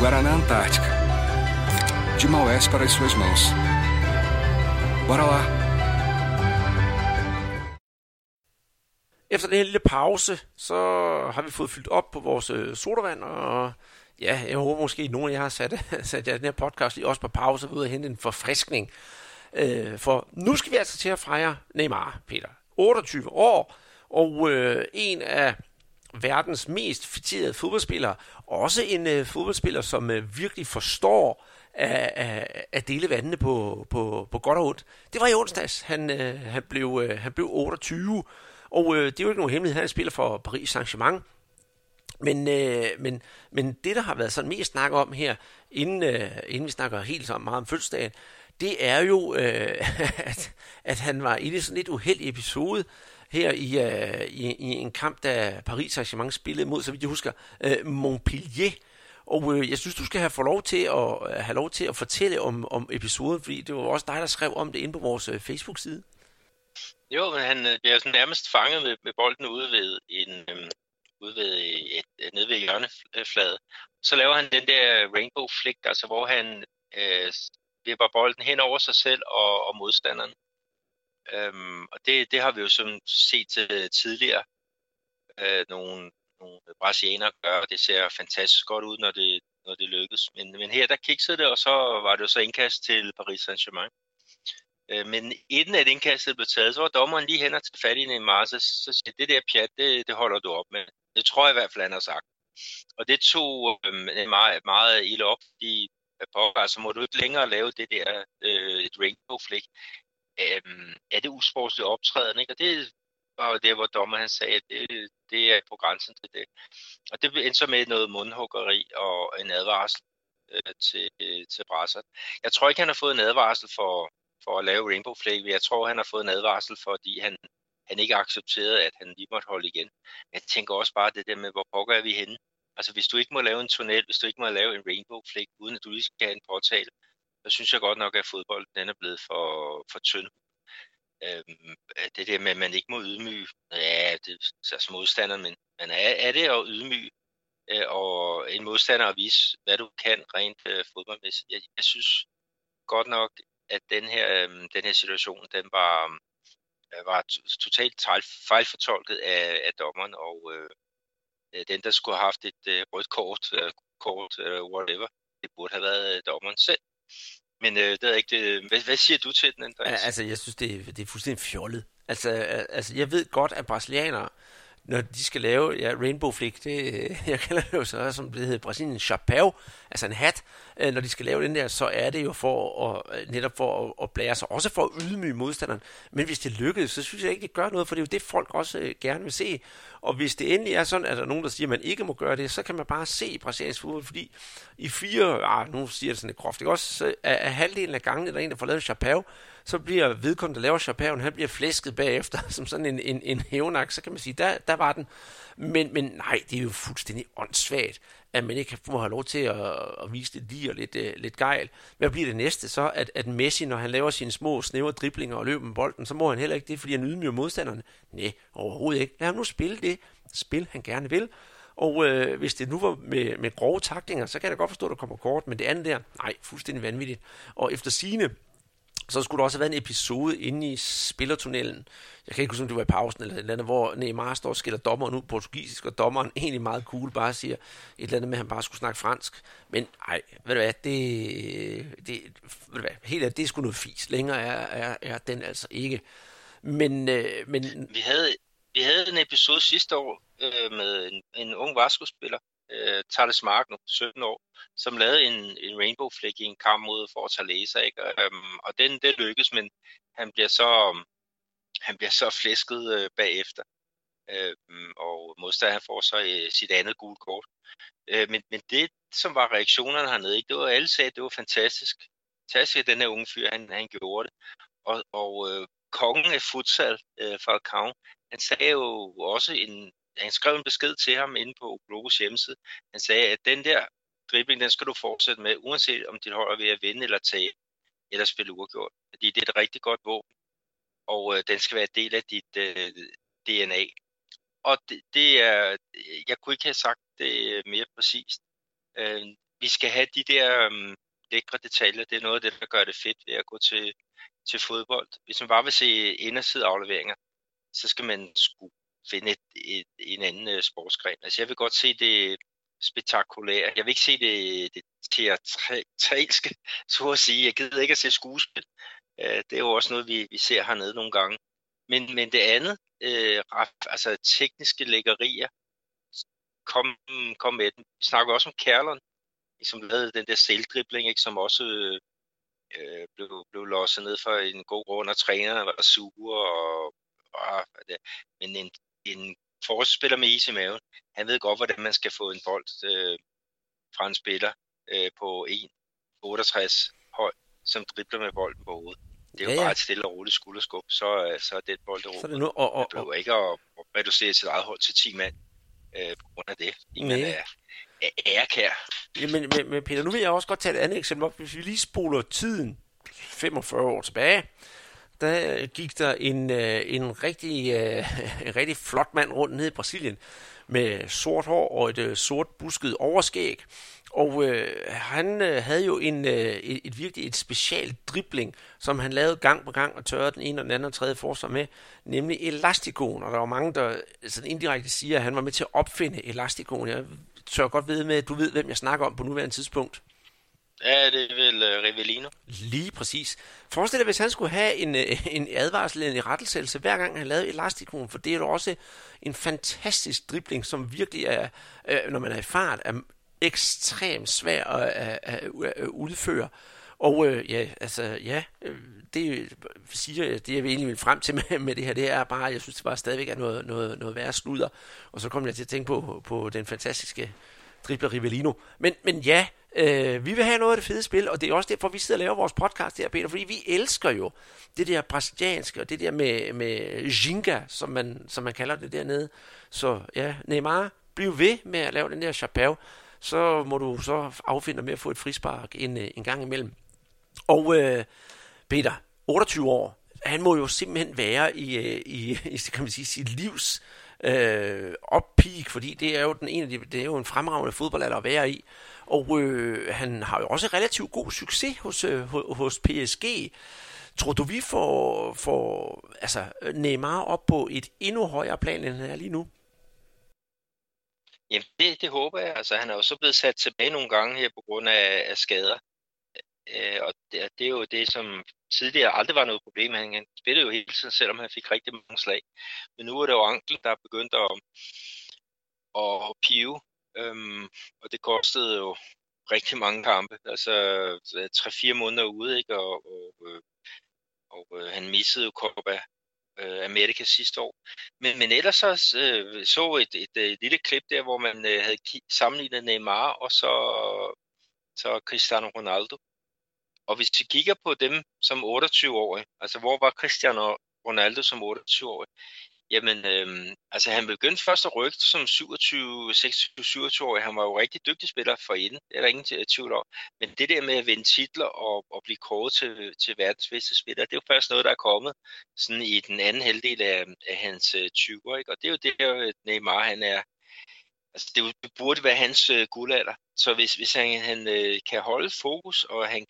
Guaraná Antártica. De Maués para as suas mãos. Bora lá. Efter den her lille pause, så har vi fået fyldt op på vores sodavand, og ja, jeg håber måske, at nogen af jer har sat den her podcast lige også på pause, ved at hente en forfriskning. For nu skal vi altså til at fejre Neymar, Peter. 28 år, og en af verdens mest feterede fodboldspillere, også en fodboldspiller, som virkelig forstår at dele vandene på godt og ondt. Det var i onsdags, han blev 28. Og det er jo ikke nogen hemmelighed, han spiller for Paris Saint-Germain. Men det, der har været sådan mest snak om her, inden vi snakker helt så meget om fødselsdagen, det er jo, at han var i det sådan lidt uheldig episode her i en kamp, da Paris Saint-Germain spillede mod, så vidt jeg husker, Montpellier. Og jeg synes, du skal have lov til at fortælle om episoden, fordi det var også dig, der skrev om det inde på vores Facebook-side. Jo, men han bliver sådan nærmest fanget med bolden ude ved nede ved hjørnefladen, så laver han den der rainbow flick, altså hvor han vipper bolden hen over sig selv og modstanderen. Og det har vi jo sådan set tidligere nogle brasilianere gøre, og det ser fantastisk godt ud, når det lykkes. Men her der kiksede det, og så var det jo så indkast til Paris Saint-Germain. Men inden at indkastet blev taget, så var dommeren lige hen og taget fat i Neymar, så siger det der pjat, det holder du op med. Det tror jeg i hvert fald, han har sagt. Og det tog Neymar meget ilde op, fordi så altså, må du ikke længere lave det der et rainbow flick. Er det usportsligt optræden, ikke? Og det var jo der, hvor dommeren han sagde, at det er på grænsen til det. Og det endte så med noget mundhuggeri og en advarsel til Brassard. Jeg tror ikke, han har fået en advarsel for at lave rainbow flag. Jeg tror, han har fået en advarsel, fordi han ikke accepterede, at han lige måtte holde igen. Jeg tænker også bare det der med, hvor pokker er vi henne? Altså, hvis du ikke må lave en tunnel, hvis du ikke må lave en rainbow flag, uden at du lige skal have en påtale, så synes jeg godt nok, at fodbolden den er blevet for tynd. Det der med, at man ikke må ydmyge, ja, det er som modstander, men er det at ydmyge og en modstander at vise, hvad du kan rent fodboldmæssigt? Jeg synes godt nok, at den her situation, den var totalt fejlfortolket af dommeren, og den, der skulle have haft et rødt kort, whatever, det burde have været dommeren selv. Men det er ikke det. Hvad siger du til den, Andreas? Altså, jeg synes, det er fuldstændig fjollet. Altså, jeg ved godt, at brasilianere, når de skal lave rainbow flick, jeg kalder det jo så, som det hedder Brasilien, chapéu, altså en hat, når de skal lave den der, så er det jo netop for at blære sig, også for at ydmyge modstanderen. Men hvis det lykkedes, så synes jeg ikke, det gør noget, for det er jo det, folk også gerne vil se. Og hvis det endelig er sådan, at der er nogen, der siger, at man ikke må gøre det, så kan man bare se brasiliansk fodbold, fordi i nu siger det sådan lidt groft, ikke også, så er halvdelen af gangen, der er en, der får lavet en chapéu, så bliver vedkommende, der laver chapéuen, han bliver flæsket bagefter, som sådan en hævnak, så kan man sige, der var den. Men nej, det er jo fuldstændig åndssvagt, at man ikke må have lov til at vise det lige og lidt gejl. Hvad bliver det næste så, at Messi, når han laver sine små snævre driblinger og løber med bolden, så må han heller ikke det, fordi han ydmyger modstanderne? Nej, overhovedet ikke. Lad ham nu spille det spil, han gerne vil. Og hvis det nu var med grove taklinger, så kan jeg da godt forstå, at der kommer kort, men det andet der, nej, fuldstændig vanvittigt. Og efter sigende, så skulle der også have været en episode inde i spillertunnelen. Jeg kan ikke huske, om det var i pausen eller et eller andet, hvor Neymar står og skiller dommeren ud portugisisk, og dommeren egentlig meget cool bare siger et eller andet med, at han bare skulle snakke fransk. Men nej, ved du hvad, det er sgu noget fis. Længere er den altså ikke. Men vi havde en episode sidste år med en ung Vasco-spiller, Thales Magno, 17 år, som lavede en rainbow flick i en kamp mod Fortaleza, ikke? Og det lykkedes, men han bliver så flæsket bagefter, og modstanderen får så sit andet gule kort. Men det, som var reaktionerne hernede, ikke? Det var, alle sagde, at det var fantastisk, den her unge fyr, han gjorde det, og kongen af futsal, Falcao, han sagde jo også han skrev en besked til ham inde på Globos hjemmeside. Han sagde, at den der dribling, den skal du fortsætte med, uanset om dit hold er ved at vinde eller tabe, eller spille uafgjort. Fordi det er et rigtig godt våben, og den skal være en del af dit DNA. Og det er, jeg kunne ikke have sagt det mere præcist. Vi skal have de der lækre detaljer. Det er noget af det, der gør det fedt ved at gå til fodbold. Hvis man bare vil se indersideafleveringer, så skal man finde en anden sportsgren. Altså, jeg vil godt se det spektakulære. Jeg vil ikke se det teatralske, så at sige. Jeg gider ikke at se skuespil. Det er jo også noget, vi ser hernede nogle gange. Men det andet, altså tekniske lækkerier, kom med dem. Vi snakker også om Kærlund, som lavede den der selvdribling, ikke, som også blev losset ned for en god grund, og trænerne var sure, men en forspiller med is i maven, han ved godt, hvordan man skal få en bold fra en spiller på 1,68 høj, som dribler med bolden på hovedet. Det er jo bare et stille og roligt skulderskub, så er den bold i rummet. Man behøver ikke at reducere sit eget hold til 10 mand på grund af det. Man er ærekær. Men Peter, nu vil jeg også godt tage et andet eksempel op. Hvis vi lige spoler tiden 45 år tilbage, der gik der en rigtig flot mand rundt nede i Brasilien med sort hår og et sort busket overskæg. Og han havde jo et virkelig special dribling, som han lavede gang på gang og tørrede den ene og den anden og tredje forsvar med, nemlig Elastikon. Og der var mange, der sådan indirekte siger, at han var med til at opfinde Elastikon. Jeg tør godt vide med, at du ved, hvem jeg snakker om på nuværende tidspunkt. Ja, det er vel Rivellino. Lige præcis. Forestil dig, hvis han skulle have en advarsel eller en rettelsættelse, hver gang han lavede Elastikon, for det er jo også en fantastisk dribling, som virkelig er, når man er erfaren, er ekstremt svær at udføre. Og det siger jeg, det jeg egentlig vil frem til med det her, det er bare, jeg synes det bare stadigvæk er noget værre sludder. Og så kom jeg til at tænke på den fantastiske dribler Rivellino. Men ja, vi vil have noget af det fede spil, og det er også derfor, vi sidder og laver vores podcast her, Peter, fordi vi elsker jo det der brasilianske, og det der med jinga, som man kalder det dernede. Så ja, Neymar, bliv ved med at lave den der chapeau, så må du så affinde med at få et frispark en gang imellem. Og Peter, 28 år, han må jo simpelthen være i kan man sige, sit livs op-peak, fordi det er jo en fremragende fodboldalder at være i. Og han har jo også relativt god succes hos PSG. Tror du, vi får altså Neymar op på et endnu højere plan, end han er lige nu? Jamen, det håber jeg. Altså, han er jo så blevet sat tilbage nogle gange her på grund af skader. Og det er jo det, som tidligere aldrig var noget problem. Han spillede jo hele tiden, selvom han fik rigtig mange slag. Men nu er det jo anklen, der er begyndt at pive. Og det kostede jo rigtig mange kampe. Altså 3-4 måneder ude, ikke? Og han missede jo Copa Amerika sidste år. Men ellers så et lille klip der, hvor man havde sammenlignet Neymar og så Cristiano Ronaldo. Og hvis vi kigger på dem som 28-årige, altså hvor var Cristiano Ronaldo som 28-årig? Jamen, altså han begyndte først at rykke som 26-27-årig. Han var jo rigtig dygtig spiller for inden, det er der ingen tvivl om. Men det der med at vinde titler og blive kåret til verdens bedste spiller, det er jo først noget, der er kommet sådan i den anden halvdel af hans 20'er, ikke? Og det er jo det her, Neymar, han er. Altså det burde være hans guldalder. Så hvis han kan holde fokus, og han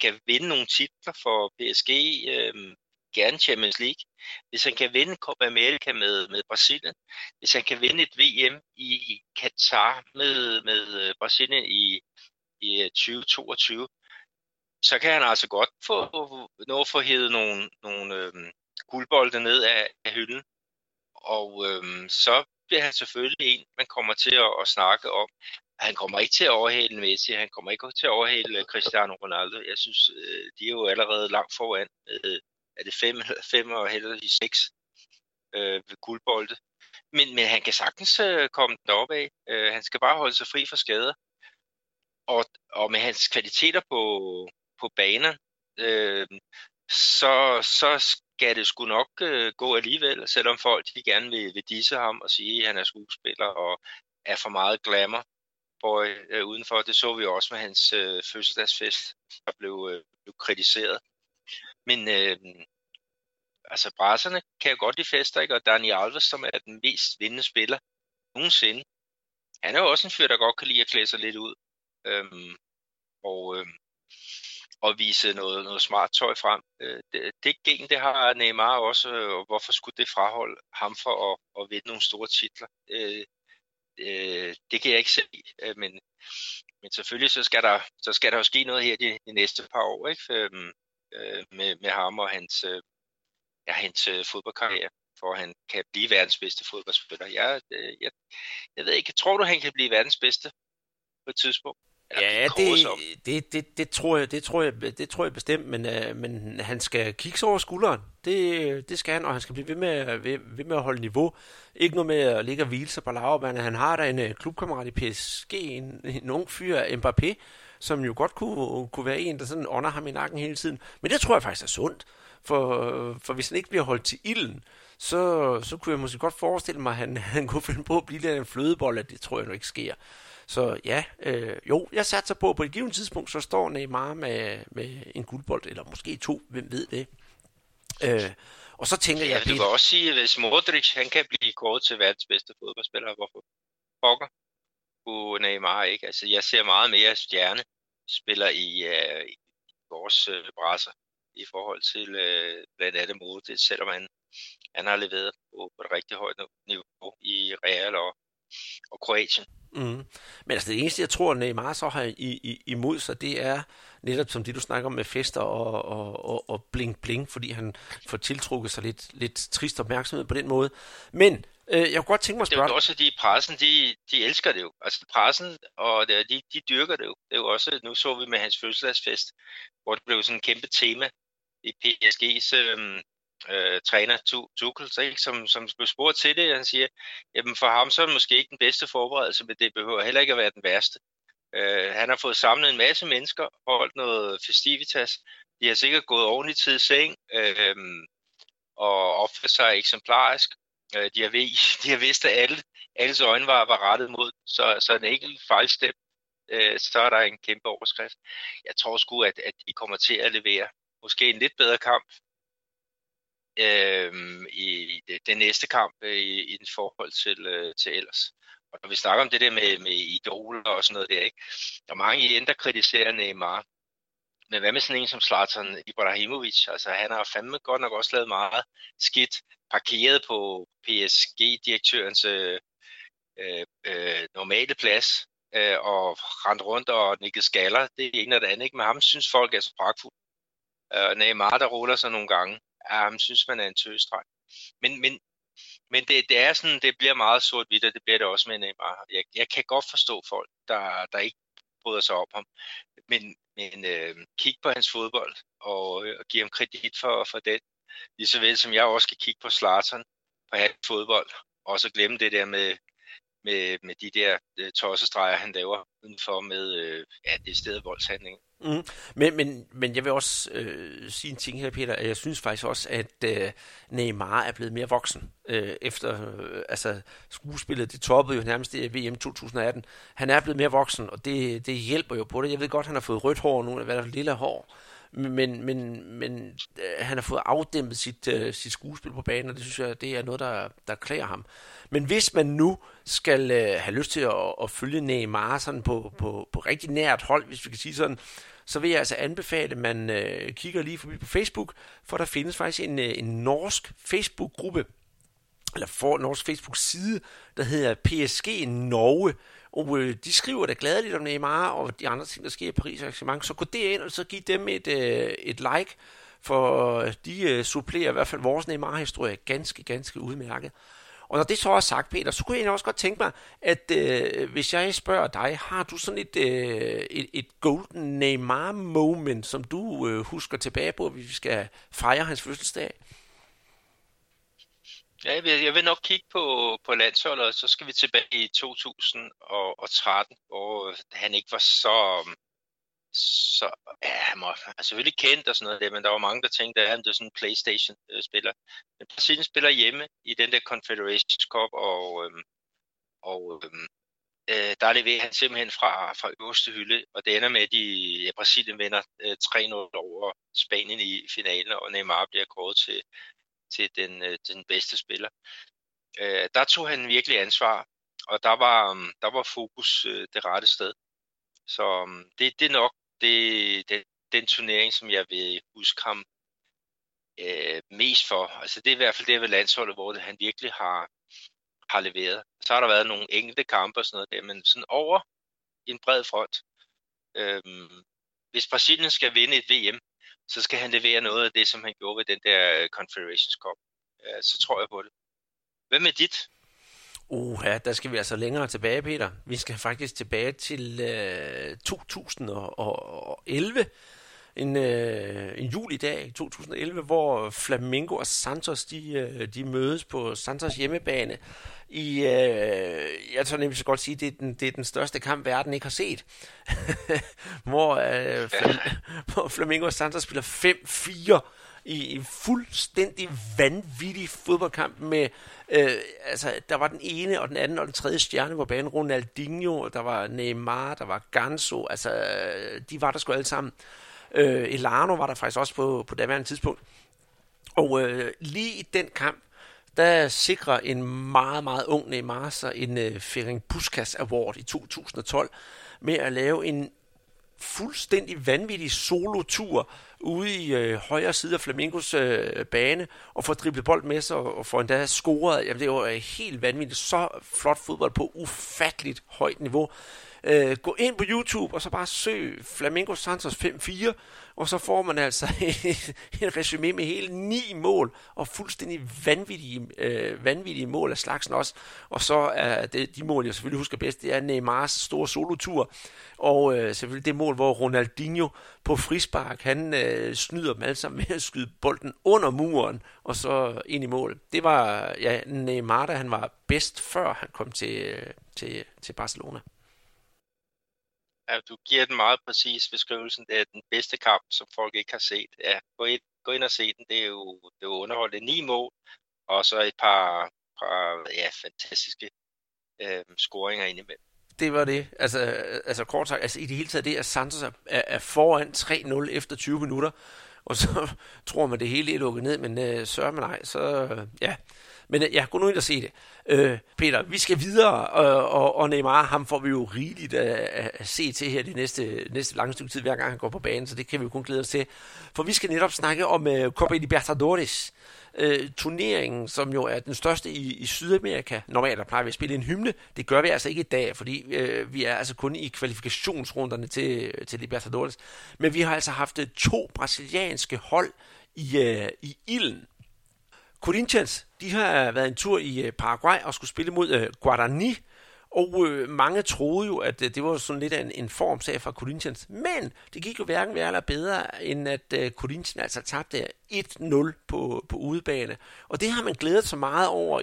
kan vinde nogle titler for PSG, gerne Champions League, hvis han kan vinde Copa America med Brasilien, hvis han kan vinde et VM i Qatar med Brasilien i 2022, så kan han altså godt få hævet nogle guldbolde ned af hylden, og så bliver han selvfølgelig en, man kommer til at snakke om. Han kommer ikke til at overhale Messi, han kommer ikke til at overhale Cristiano Ronaldo. Jeg synes, de er jo allerede langt foran. Er det 5 og heller de 6 ved guldbolde. Men han kan sagtens komme deroppe af. Han skal bare holde sig fri for skader. Og med hans kvaliteter på banen, så skal det sgu nok gå alligevel, selvom folk de gerne vil disse ham og sige, at han er skuespiller og er for meget glamour boy udenfor. Det så vi også med hans fødselsdagsfest, der blev kritiseret. Men altså brasserne kan jo godt lide fester, ikke? Og Dani Alves, som er den mest vindende spiller nogensinde, han er jo også en fyr, der godt kan lide at klæde sig lidt ud og vise noget smart tøj frem. Det gen, det har Neymar også, og hvorfor skulle det fraholde ham for at vinde nogle store titler? Det kan jeg ikke se, men selvfølgelig så skal der jo ske noget her de næste par år, ikke? Med ham og hans fodboldkarriere, for at han kan blive verdens bedste fodboldspiller. Jeg ved ikke, tror du, han kan blive verdens bedste på et tidspunkt? Ja, det tror jeg bestemt, men han skal kigge sig over skulderen. Det skal han, og han skal blive ved med at holde niveau. Ikke noget med at ligge og hvile sig på laurbærrene. Han har da en klubkammerat i PSG, en ung fyr, Mbappé, som jo godt kunne være en, der sådan ånder ham i nakken hele tiden. Men det tror jeg faktisk er sundt, for hvis han ikke bliver holdt til ilden, så kunne jeg måske godt forestille mig, at han kunne finde på at blive lidt en flødebold, at det tror jeg nu ikke sker. Så ja, jeg satser på et givet tidspunkt, så står Neymar med en guldbold, eller måske to, hvem ved det? Og så tænker jeg... Du kan også sige, at hvis Modric han kan blive kåret til verdens bedste fodboldspiller, hvorfor pokker kunne Neymar ikke? Altså, jeg ser meget mere stjernespiller i vores brasser i forhold til blandt andet Modric, selvom han har leveret på et rigtig højt niveau i Real og Kroatien. Mm. Men altså det eneste, jeg tror, Neymar så har imod sig, det er netop som det, du snakker om med fester og bling-bling, fordi han får tiltrukket sig lidt trist opmærksomhed på den måde. Men jeg kunne godt tænke mig at spørge... Det er jo også, de pressen, de elsker det jo. Altså pressen, og de dyrker det jo. Det er jo også, nu så vi med hans fødselsdagsfest, hvor det blev sådan et kæmpe tema i PSG's... træner Tuchel, ikke? Som blev spurgt til det, og han siger, jamen for ham så er det måske ikke den bedste forberedelse, men det behøver heller ikke at være den værste. Han har fået samlet en masse mennesker, holdt noget festivitas, de har sikkert gået ordentligt tid i seng, og opført sig eksemplarisk. De har vidst, at alles øjne var rettet mod, så en enkelt fejlstep, så er der en kæmpe overskrift. Jeg tror sgu, at de kommer til at levere måske en lidt bedre kamp, i den næste kamp i den forhold til ellers. Og når vi snakker om det der med idoler og sådan noget der, ikke? Der er mange i der kritiserer Neymar. Men hvad med sådan en som Zlatan Ibrahimovic? Altså han har fandme godt nok også lavet meget skidt, parkeret på PSG-direktørens normale plads og rendt rundt og nikket skaller. Det er ene og det andet, ikke? Men ham synes folk er så pragtfuldt. Neymar, der ruller sig nogle gange. Han synes, man er en tøsdreng. Men det er sådan, det bliver meget sort-hvidt, og det bliver det også med Neymar. Jeg kan godt forstå folk, der ikke bryder sig om ham. Men kig på hans fodbold, og giv ham kredit for den. Lige så vel som jeg også kan kigge på Zlatan, på hans fodbold, og så glemme det der med de der tossestreger, han laver udenfor med det sted voldshandling. Mm. Men jeg vil også sige en ting her, Peter, at jeg synes faktisk også, at Neymar er blevet mere voksen. Efter skuespillet, det toppede jo nærmest i VM 2018. Han er blevet mere voksen, og det hjælper jo på det. Jeg ved godt, han har fået rødt hår nu, i hvert fald lille hår. Men han har fået afdæmpet sit skuespil på banen, og det synes jeg, det er noget, der klæder ham. Men hvis man nu skal have lyst til at følge Neymar sådan på rigtig nært hold, hvis vi kan sige sådan, så vil jeg altså anbefale, at man kigger lige forbi på Facebook, for der findes faktisk en norsk Facebook-gruppe, eller for norsk Facebook-side, der hedder PSG Norge, og de skriver da gladeligt om Neymar og de andre ting, der sker i Paris arrangement, så gå derind og så giv dem et like, for de supplerer i hvert fald vores Neymar-historie ganske, ganske udmærket. Og når det så er sagt, Peter, så kunne jeg også godt tænke mig, at hvis jeg spørger dig, har du sådan et golden Neymar-moment, som du husker tilbage på, hvis vi skal fejre hans fødselsdag? Ja, jeg vil nok kigge på landsholdet, og så skal vi tilbage i 2013, hvor han ikke var så han var selvfølgelig kendt og sådan noget der, men der var mange, der tænkte, at han var sådan en Playstation-spiller. Men Brasilien spiller hjemme i den der Confederations Cup, og der leverer han simpelthen fra øverste hylde, og det ender med, at Brasilien vinder 3-0 over Spanien i finalen, og Neymar bliver kåret til den bedste spiller. Der tog han virkelig ansvar, og der var fokus det rette sted. Så det er nok den turnering, som jeg vil huske ham mest for. Altså det er i hvert fald det ved landsholdet, hvor han virkelig har leveret. Så har der været nogle enkelte kampe og sådan noget der, men sådan over en bred front. Hvis Brasilien skal vinde et VM, så skal han levere noget af det, som han gjorde ved den der Confederations Cup. Så tror jeg på det. Hvem er dit? Ja, der skal vi altså længere tilbage, Peter. Vi skal faktisk tilbage til 2011. En julidag i 2011, hvor Flamengo og Santos, de mødes på Santos hjemmebane i, jeg tror nemlig så godt sige, det er den største kamp, verden ikke har set. hvor Flamengo og Santos spiller 5-4 i en fuldstændig vanvittig fodboldkamp med, der var den ene og den anden og den tredje stjerne på banen, Ronaldinho, der var Neymar, der var Ganso, de var der sgu alle sammen. Elano var der faktisk også på daværende tidspunkt. Og lige i den kamp, der sikrer en meget, meget ung Neymar sig en Ferenc Puskas Award i 2012 med at lave en fuldstændig vanvittig solotur ude i højre side af Flamingos bane, og får driblet bold med sig, og får endda scoret. Jamen, det var helt vanvittigt. Så flot fodbold på ufatteligt højt niveau. Gå ind på YouTube, og så bare søg Flamengo Santos 5-4, og så får man altså en resume med hele 9 mål, og fuldstændig vanvittige mål af slagsen også. Og så er det, de mål, jeg selvfølgelig husker bedst, det er Neymars store solotur, og selvfølgelig det mål, hvor Ronaldinho på frispark, han snyder dem alle sammen med at skyde bolden under muren, og så ind i mål. Det var ja, Neymar, der han var bedst, før han kom til Barcelona. Altså, du giver den meget præcis beskrivelsen. Det er den bedste kamp, som folk ikke har set. Ja, gå ind og se den. Det er jo underholdende. 9 mål, og så et par fantastiske scoringer indimellem. Det var det. Altså kort sagt, altså, i det hele taget det, at Santos er foran 3-0 efter 20 minutter, og så tror man, det hele er lukket ned, men sørger man ej, så ja... Men ja, gå nu ind og se det. Peter, vi skal videre, og Neymar, ham får vi jo rigeligt at se til her det næste lange stykke tid, hver gang han går på banen, så det kan vi jo kun glæde os til. For vi skal netop snakke om Copa Libertadores, turneringen, som jo er den største i Sydamerika. Normalt der plejer vi at spille en hymne, det gør vi altså ikke i dag, fordi vi er altså kun i kvalifikationsrunderne til Libertadores. Men vi har altså haft 2 brasilianske hold i ilden. Corinthians, de har været en tur i Paraguay og skulle spille mod Guarani, og mange troede jo, at det var sådan lidt af en formsag fra Corinthians, men det gik jo hverken værre eller bedre, end at Corinthians altså tabte 1-0 på udebane, og det har man glædet sig meget over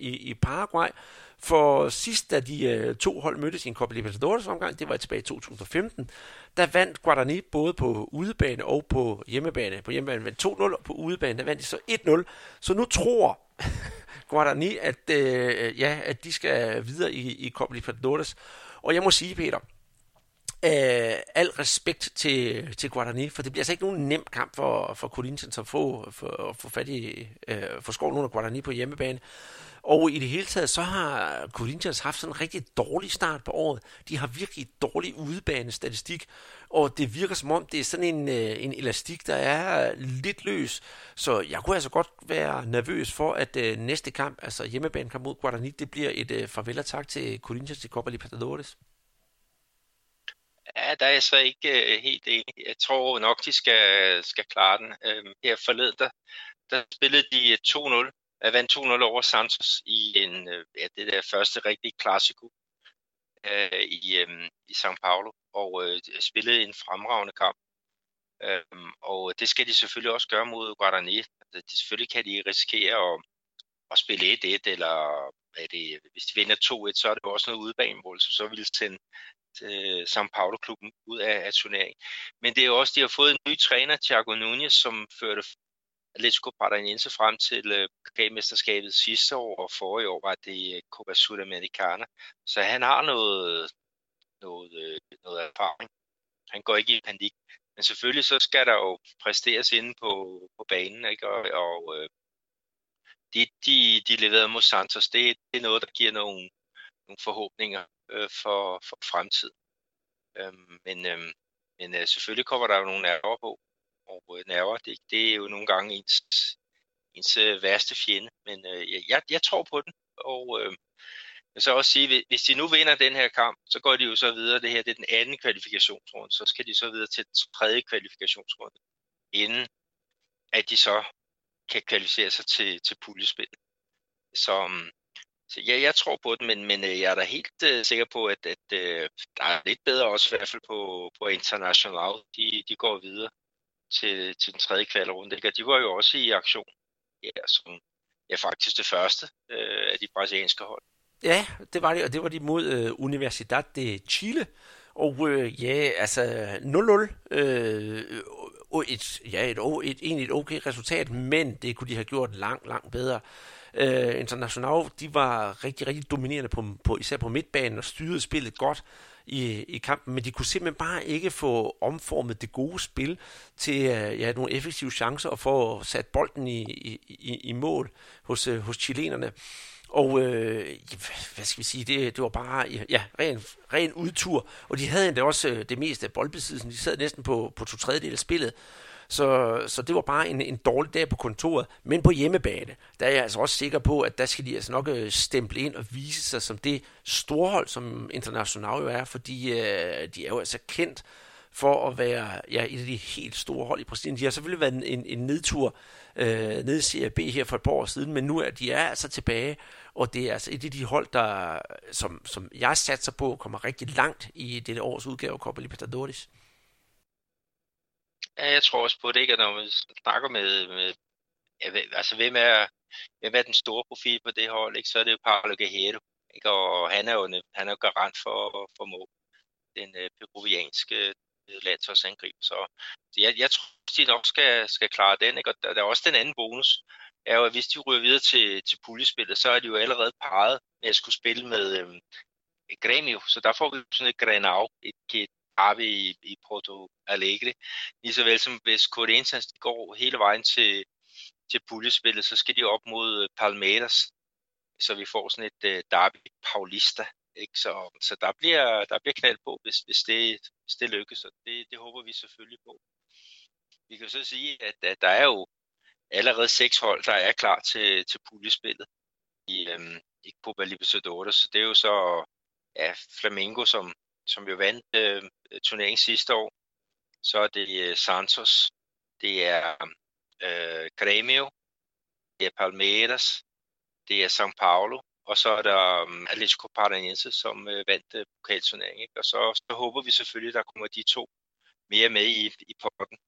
i Paraguay, for sidst, da de 2 hold mødtes i en Copa Libertadores omgang, det var tilbage i 2015, der vandt Guarani både på udebane og på hjemmebane. På hjemmebane vandt 2-0, og på udebane der vandt de så 1-0. Så nu tror Guarani, at de skal videre i Copa Libertadores. Og jeg må sige, Peter, al respekt til Guarani, for det bliver altså ikke nogen nem kamp for Corinthians at få fat i, få skåret under Guarani på hjemmebane. Og i det hele taget, så har Corinthians haft sådan en rigtig dårlig start på året. De har virkelig dårlig udebanestatistik, og det virker som om, det er sådan en elastik, der er lidt løs. Så jeg kunne altså godt være nervøs for, at næste kamp, altså hjemmebanekamp mod Guarani, det bliver et farvel og tak til Corinthians i Copa Libertadores. Ja, der er jeg så ikke helt enig. Jeg tror nok, de skal klare den. Her forleden, der spillede de 2-0. Jeg vandt 2-0 over Santos i det der første rigtige klassiko i São Paulo, og spillede en fremragende kamp. Og det skal de selvfølgelig også gøre mod Guarani. Altså, selvfølgelig kan de risikere at spille 1-1, eller hvis de vinder 2-1, så er det også noget udebanemål, så vil de til São Paulo-klubben ud af turneringen. Men det er også, de har fået en ny træner, Thiago Nunes, som førte Atlético Paranaense frem til pokalmesterskabet sidste år, og forrige år var det Copa Sudamericana. Så han har noget erfaring. Han går ikke i panik. Men selvfølgelig så skal der jo præsteres inde på banen, ikke? Og de leverede mod Santos. Det er noget, der giver nogle forhåbninger for fremtiden. Men selvfølgelig kommer der jo nogle nerver på. Og nerver, det er jo nogle gange ens værste fjende, men jeg tror på den, og jeg så også sige, hvis de nu vinder den her kamp, så går de jo så videre, det her det er den anden kvalifikationsrunde, så skal de så videre til den 3. kvalifikationsrunde, inden at de så kan kvalificere sig til puljespillet. Så ja, jeg tror på den, men jeg er da helt sikker på, at der er lidt bedre også, i hvert fald på Internacional, de går videre til den 3. kvalrunde. De var jo også i aktion, som faktisk det første af de brasilianske hold. Ja, det var det, og det var de mod Universidad de Chile, og altså 0-0, og et okay resultat, men det kunne de have gjort langt, langt bedre. Internacional, de var rigtig, rigtig dominerende på især på midtbanen og styrede spillet godt i kampen, men de kunne simpelthen bare ikke få omformet det gode spil til nogle effektive chancer og få sat bolden i mål hos chilenerne. Og hvad skal vi sige, det var bare ren udtur, og de havde endda også det meste af boldbesiddelsen, de sad næsten på 2/3 af spillet. Så det var bare en dårlig dag på kontoret, men på hjemmebane, der er jeg altså også sikker på, at der skal de altså nok stemple ind og vise sig som det storhold, som Internacional jo er, fordi de er jo altså kendt for at være et af de helt store hold i Brasilien. De har selvfølgelig været en nedtur ned i Serie B her for et par år siden, men nu er de altså tilbage, og det er altså et af de hold, der, som jeg satser på, kommer rigtig langt i dette års udgave af Copa Libertadores. Ja, jeg tror også på det, ikke? Og når man snakker hvem er den store profil på det hold, ikke? Så er det jo Paulo Guerrero, ikke? Og han er jo garant for mål, den peruvianske landsholdsangriber. Så jeg tror, de nok skal klare den, ikke? Og der er også den anden bonus, er jo, at hvis de ryger videre til puljespillet, så er de jo allerede parret med at skulle spille med Grêmio, så der får vi sådan et Grenau, et Arve i Porto Alegre. Lige såvel som hvis Corinthians går hele vejen til puljespillet, så skal de op mod Palmeiras, så vi får sådan et derby Paulista, ikke? Så der bliver knald på, hvis det lykkes, og det håber vi selvfølgelig på. Vi kan jo så sige, at der er jo allerede 6 hold, der er klar til puljespillet i Copa Libertadores, så det er jo så Flamengo, som jo vandt turneringen sidste år. Så er det Santos, det er Grêmio, det er Palmeiras, det er São Paulo, og så er der Atlético Paranaense, som vandt pokalturneringen, ikke? Og så håber vi selvfølgelig, der kommer de 2 mere med i potten.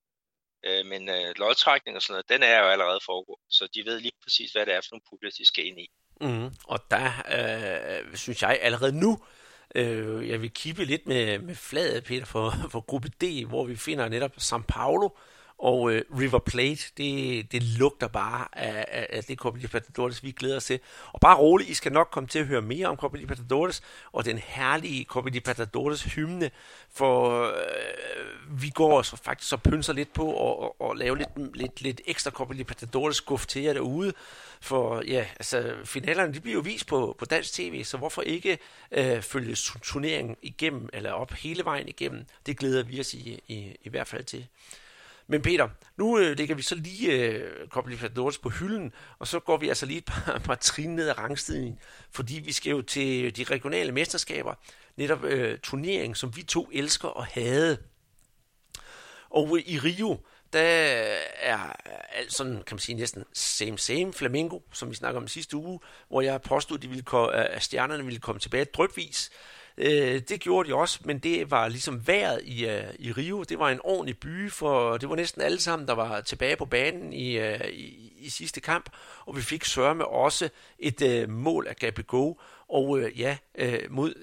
Men lodtrækning og sådan noget, den er jo allerede foregået, så de ved lige præcis, hvad det er for nogle puljer, de skal ind i. Og der synes jeg allerede nu, jeg vil kippe lidt med flaget, Peter, for gruppe D, hvor vi finder netop São Paulo og River Plate. Det lugter bare af det Copa Libertadores, vi glæder os til. Og bare roligt, I skal nok komme til at høre mere om Copa Libertadores og den herlige Copa Libertadores hymne, for vi går så faktisk og pynser lidt på og lave lidt ekstra Copa Libertadores guf til jer derude. For finalerne, de bliver jo vist på dansk tv, så hvorfor ikke følge turneringen igennem, eller op hele vejen igennem? Det glæder vi os i hvert fald til. Men Peter, nu lægger vi så lige Copa Libertadores på hylden, og så går vi altså lige et par trin ned ad rangstiden, fordi vi skal jo til de regionale mesterskaber, netop turneringen, som vi 2 elsker og havde. Og i Rio, der er alt sådan, kan man sige, næsten same Flamengo, som vi snakkede om sidste uge, hvor jeg påstod, at stjernerne ville komme tilbage drypvis. Det gjorde de også, men det var ligesom vejret i Rio. Det var en ordentlig by, for det var næsten alle sammen, der var tilbage på banen i sidste kamp. Og vi fik sørme også et mål af Gabigol og mod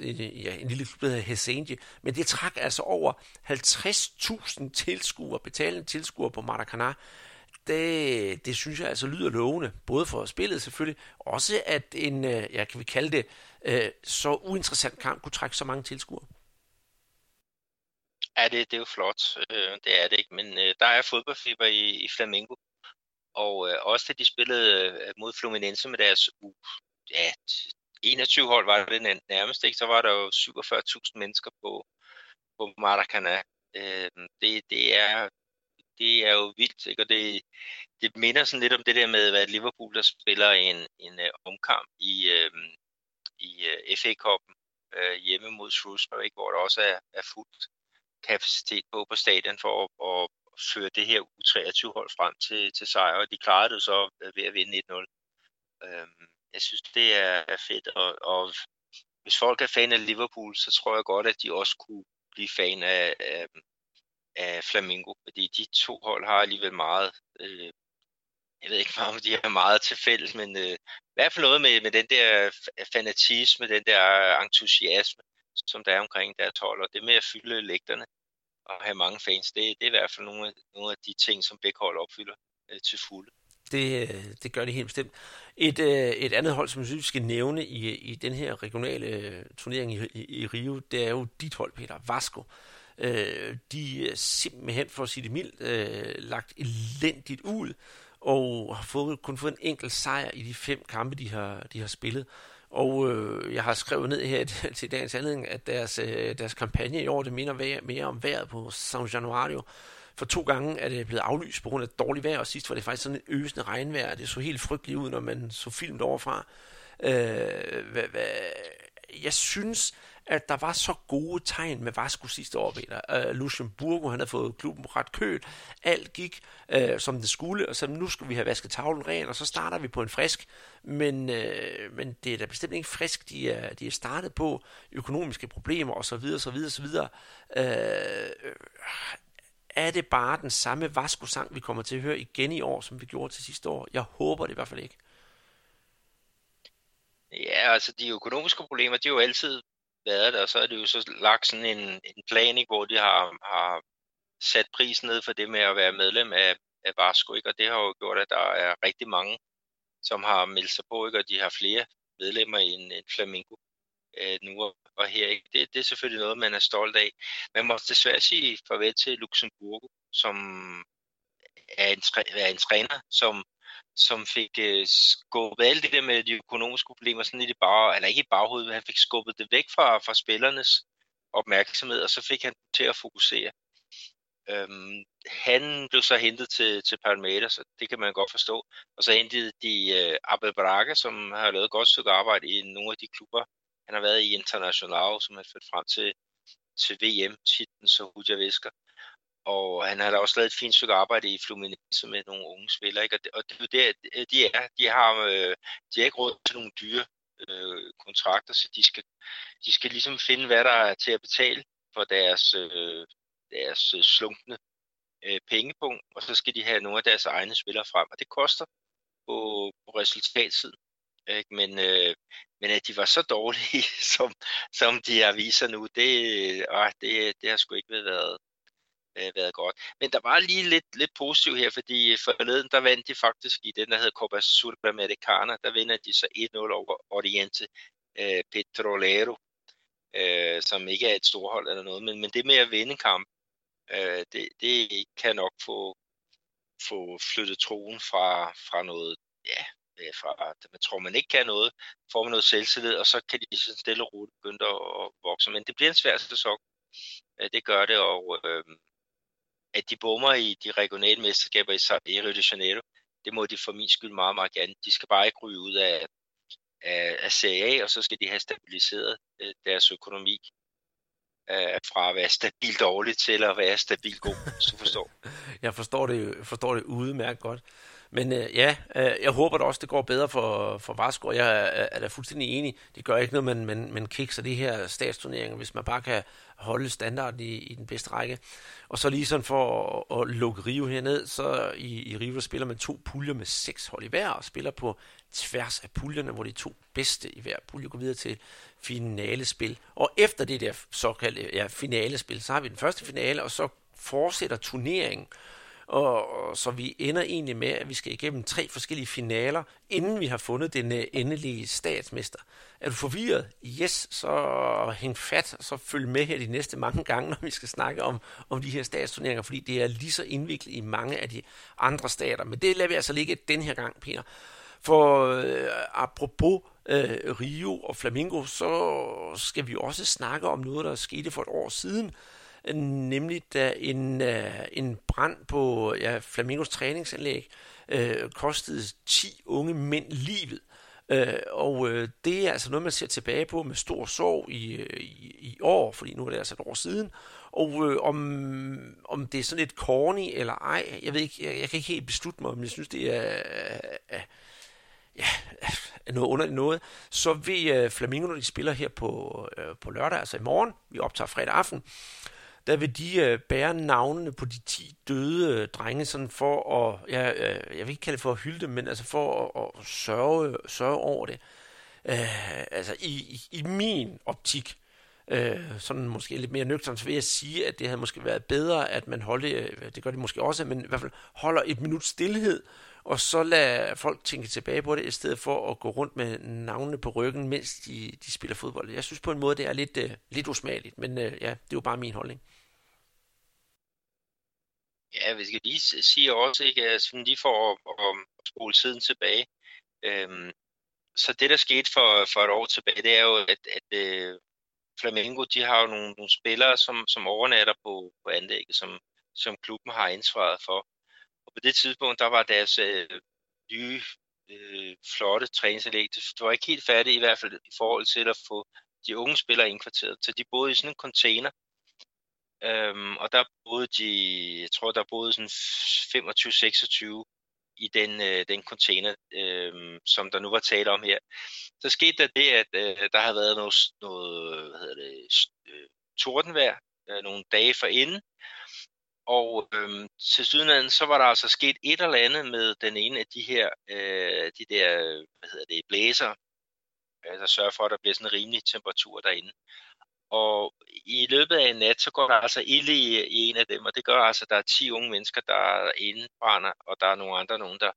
en lille klub, der hedder Resende. Men det trak altså over 50.000 tilskuere, betalende tilskuere på Maracanã. Det synes jeg altså lyder lovende, både for spillet selvfølgelig, også at en, kan vi kalde det, så uinteressant kamp kunne trække så mange tilskuere. Ja, det er jo flot, det er det ikke, men der er fodboldfeber i Flamengo, og også da de spillede mod Fluminense med deres 21 hold var det nærmest, ikke? Så var der jo 47.000 mennesker på Maracanã. Det er jo vildt, ikke? Og det minder sådan lidt om det der med, at Liverpool der spiller en omkamp i FA-koppen hjemme mod Shrewsbury, hvor der også er fuldt kapacitet på stadion for at føre det her U23-hold frem til sejr, og de klarede det så ved at vinde 1-0. Jeg synes, det er fedt, og hvis folk er fan af Liverpool, så tror jeg godt, at de også kunne blive fan af Flamengo, fordi de 2 hold har alligevel meget, jeg ved ikke meget, om de har meget til fælles, men i hvert fald noget med den der fanatisme, den der entusiasme, som der er omkring deres hold, og det med at fylde lægterne og have mange fans, det er i hvert fald nogle af de ting, som begge hold opfylder til fulde. det gør det helt bestemt. Et andet hold, som jeg synes, vi skal nævne i den her regionale turnering i Rio, det er jo dit hold, Peter, Vasco. De er simpelthen, for at sige det mildt, lagt elendigt ud, og har kun fået en enkelt sejr i de 5 kampe, de har spillet. Og jeg har skrevet ned her til dagens anledning, at deres kampagne i år, det minder mere om vejret på San Januario. For 2 gange er det blevet aflyst på grund af dårligt vejr, og sidst var det faktisk sådan et øsende regnvejr. Det så helt frygteligt ud, når man så filmet overfra. Jeg synes, at der var så gode tegn med Vasco sidste år, Peter. Lucien Burgo, han havde fået klubben på ret køl. Alt gik, som det skulle, og så nu skal vi have vasket tavlen ren, og så starter vi på en frisk. Men det er da bestemt ikke frisk, de er startet på økonomiske problemer, og så videre. Er det bare den samme Vasco-sang, vi kommer til at høre igen i år, som vi gjorde til sidste år? Jeg håber det i hvert fald ikke. Ja, altså de økonomiske problemer, de er jo altid været der, og så er det jo så lagt sådan en plan, ikke, hvor de har sat prisen ned for det med at være medlem af Vasco, ikke? Og det har jo gjort, at der er rigtig mange, som har meldt sig på, ikke? Og de har flere medlemmer end Flamengo nu og her, ikke? Det er selvfølgelig noget, man er stolt af. Man må desværre sige farvel til Luxemburgo, som er en træner, som fik skubbet alt det der med de økonomiske problemer sådan lidt ikke i baghovedet, men han fik skubbet det væk fra spillernes opmærksomhed, og så fik han til at fokusere. Han blev så hentet til Palmeiras, og det kan man godt forstå, og så hentede de Abel Braga, som har lavet et godt stykke arbejde i nogle af de klubber, han har været i Internacional, som han førte frem til VM-titlen, så hudt jeg væsker. Og han har da også lavet et fint stykke arbejde i Fluminense med nogle unge spillere, ikke? Og det er der, de har ikke råd til nogle dyre kontrakter, så de skal ligesom finde, hvad der er til at betale for deres slunkne pengepunkt, og så skal de have nogle af deres egne spillere frem, og det koster på resultatsiden, ikke? Men at de var så dårlige, som de aviser nu, det har sgu ikke været godt. Men der var lige lidt positivt her, fordi forleden, der vandt de faktisk i den, der hedder Copa Sudamericana, der vinder de så 1-0 over Oriente Petrolero, som ikke er et storhold eller noget, men det med at vinde kamp, det kan nok få flyttet troen fra noget, ja, fra, man tror, man ikke kan noget, får man noget selvtillid, og så kan de så stille og roligt begynde at vokse. Men det bliver en svær sæson. Det gør det, og at de bommer i de regionale mesterskaber i Rio de Janeiro, det må de for min skyld meget, meget gerne. De skal bare ikke ryge ud af Serie A, og så skal de have stabiliseret deres økonomi fra at være stabilt dårlig til at være stabilt god, hvis du forstår. Jeg forstår det udmærket godt. Men jeg håber da også, det går bedre for Vasco, og jeg er da fuldstændig enig. Det gør ikke noget, man kikser de her statsturneringer, hvis man bare kan holde standarden i den bedste række. Og så lige sådan for at lukke Rio herned, så i Rio spiller man 2 puljer med 6 hold i hver, og spiller på tværs af puljerne, hvor de 2 bedste i hver pulje går videre til finalespil. Og efter det der såkaldte finalespil, så har vi den første finale, og så fortsætter turneringen. Og så vi ender egentlig med, at vi skal igennem 3 forskellige finaler, inden vi har fundet den endelige statsmester. Er du forvirret? Yes, så hæng fat, og så følg med her de næste mange gange, når vi skal snakke om de her statsturneringer, fordi det er lige så indviklet i mange af de andre stater. Men det lader vi altså ligge den her gang, Peter. For apropos Rio og Flamengo, så skal vi også snakke om noget, der skete for et år siden, nemlig da en brand på Flamengos træningsanlæg kostede 10 unge mænd livet. Og det er altså noget, man ser tilbage på med stor sorg i år, fordi nu er det altså et år siden. Og om det er sådan lidt corny eller ej, jeg ved ikke, jeg kan ikke helt beslutte mig, men jeg synes, det er... noget underligt noget, så vil Flamengo, når de spiller her på lørdag, altså i morgen, vi optager fredag aften, der vil de bære navnene på de 10 døde drenge, sådan for at, jeg vil ikke kalde det for at hylde dem, men altså for at sørge over det. Altså i min optik, Sådan måske lidt mere nøgternt vil jeg sige, at det havde måske været bedre, at man holdt, det gør de måske også, men i hvert fald holder et minut stillhed, og så lader folk tænke tilbage på det, i stedet for at gå rundt med navnene på ryggen, mens de spiller fodbold. Jeg synes på en måde, det er lidt usmageligt, men ja, det er jo bare min holdning. Ja, vi skal lige sige også, ikke, sådan lige for at spole tiden tilbage. Så det, der skete for et år tilbage, det er jo, at Flamengo, de har jo nogle spillere, som overnatter på anlægget, som klubben har ansvaret for. Og på det tidspunkt, der var deres nye, flotte træningsanlæg. Det var ikke helt færdigt, i hvert fald i forhold til at få de unge spillere indkvarteret. Så de boede i sådan en container. Og der boede de, jeg tror, der boede sådan 25-26 i den container, som der nu var tale om her. Så skete der det, at der havde været noget tordenvejr nogle dage forinden, og tilsyneladende så var der altså sket et eller andet med den ene af de her, blæser, der sørger for, at der bliver sådan en rimelig temperatur derinde. Og i løbet af en nat, så går der altså ild i en af dem, og det gør altså, at der er 10 unge mennesker, der indbrænder, og der er nogle andre,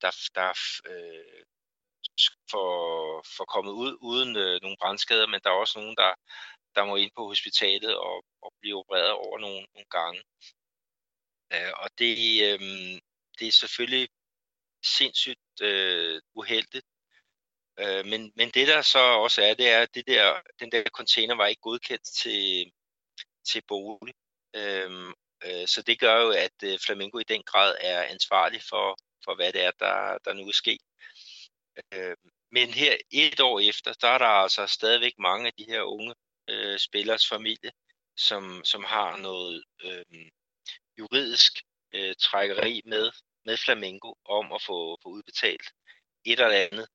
der får kommet ud uden nogle brandskader, men der er også nogen, der må ind på hospitalet og blive opereret over nogle gange. Og det er selvfølgelig sindssygt uheldigt. Men det der så også er, det er, at den der container var ikke godkendt til bolig. Så det gør jo, at Flamengo i den grad er ansvarlig for hvad det er, der nu er sket. Men her et år efter, der er der altså stadigvæk mange af de her unge spillers familie, som har noget juridisk trækkeri med Flamengo om at få udbetalt et eller andet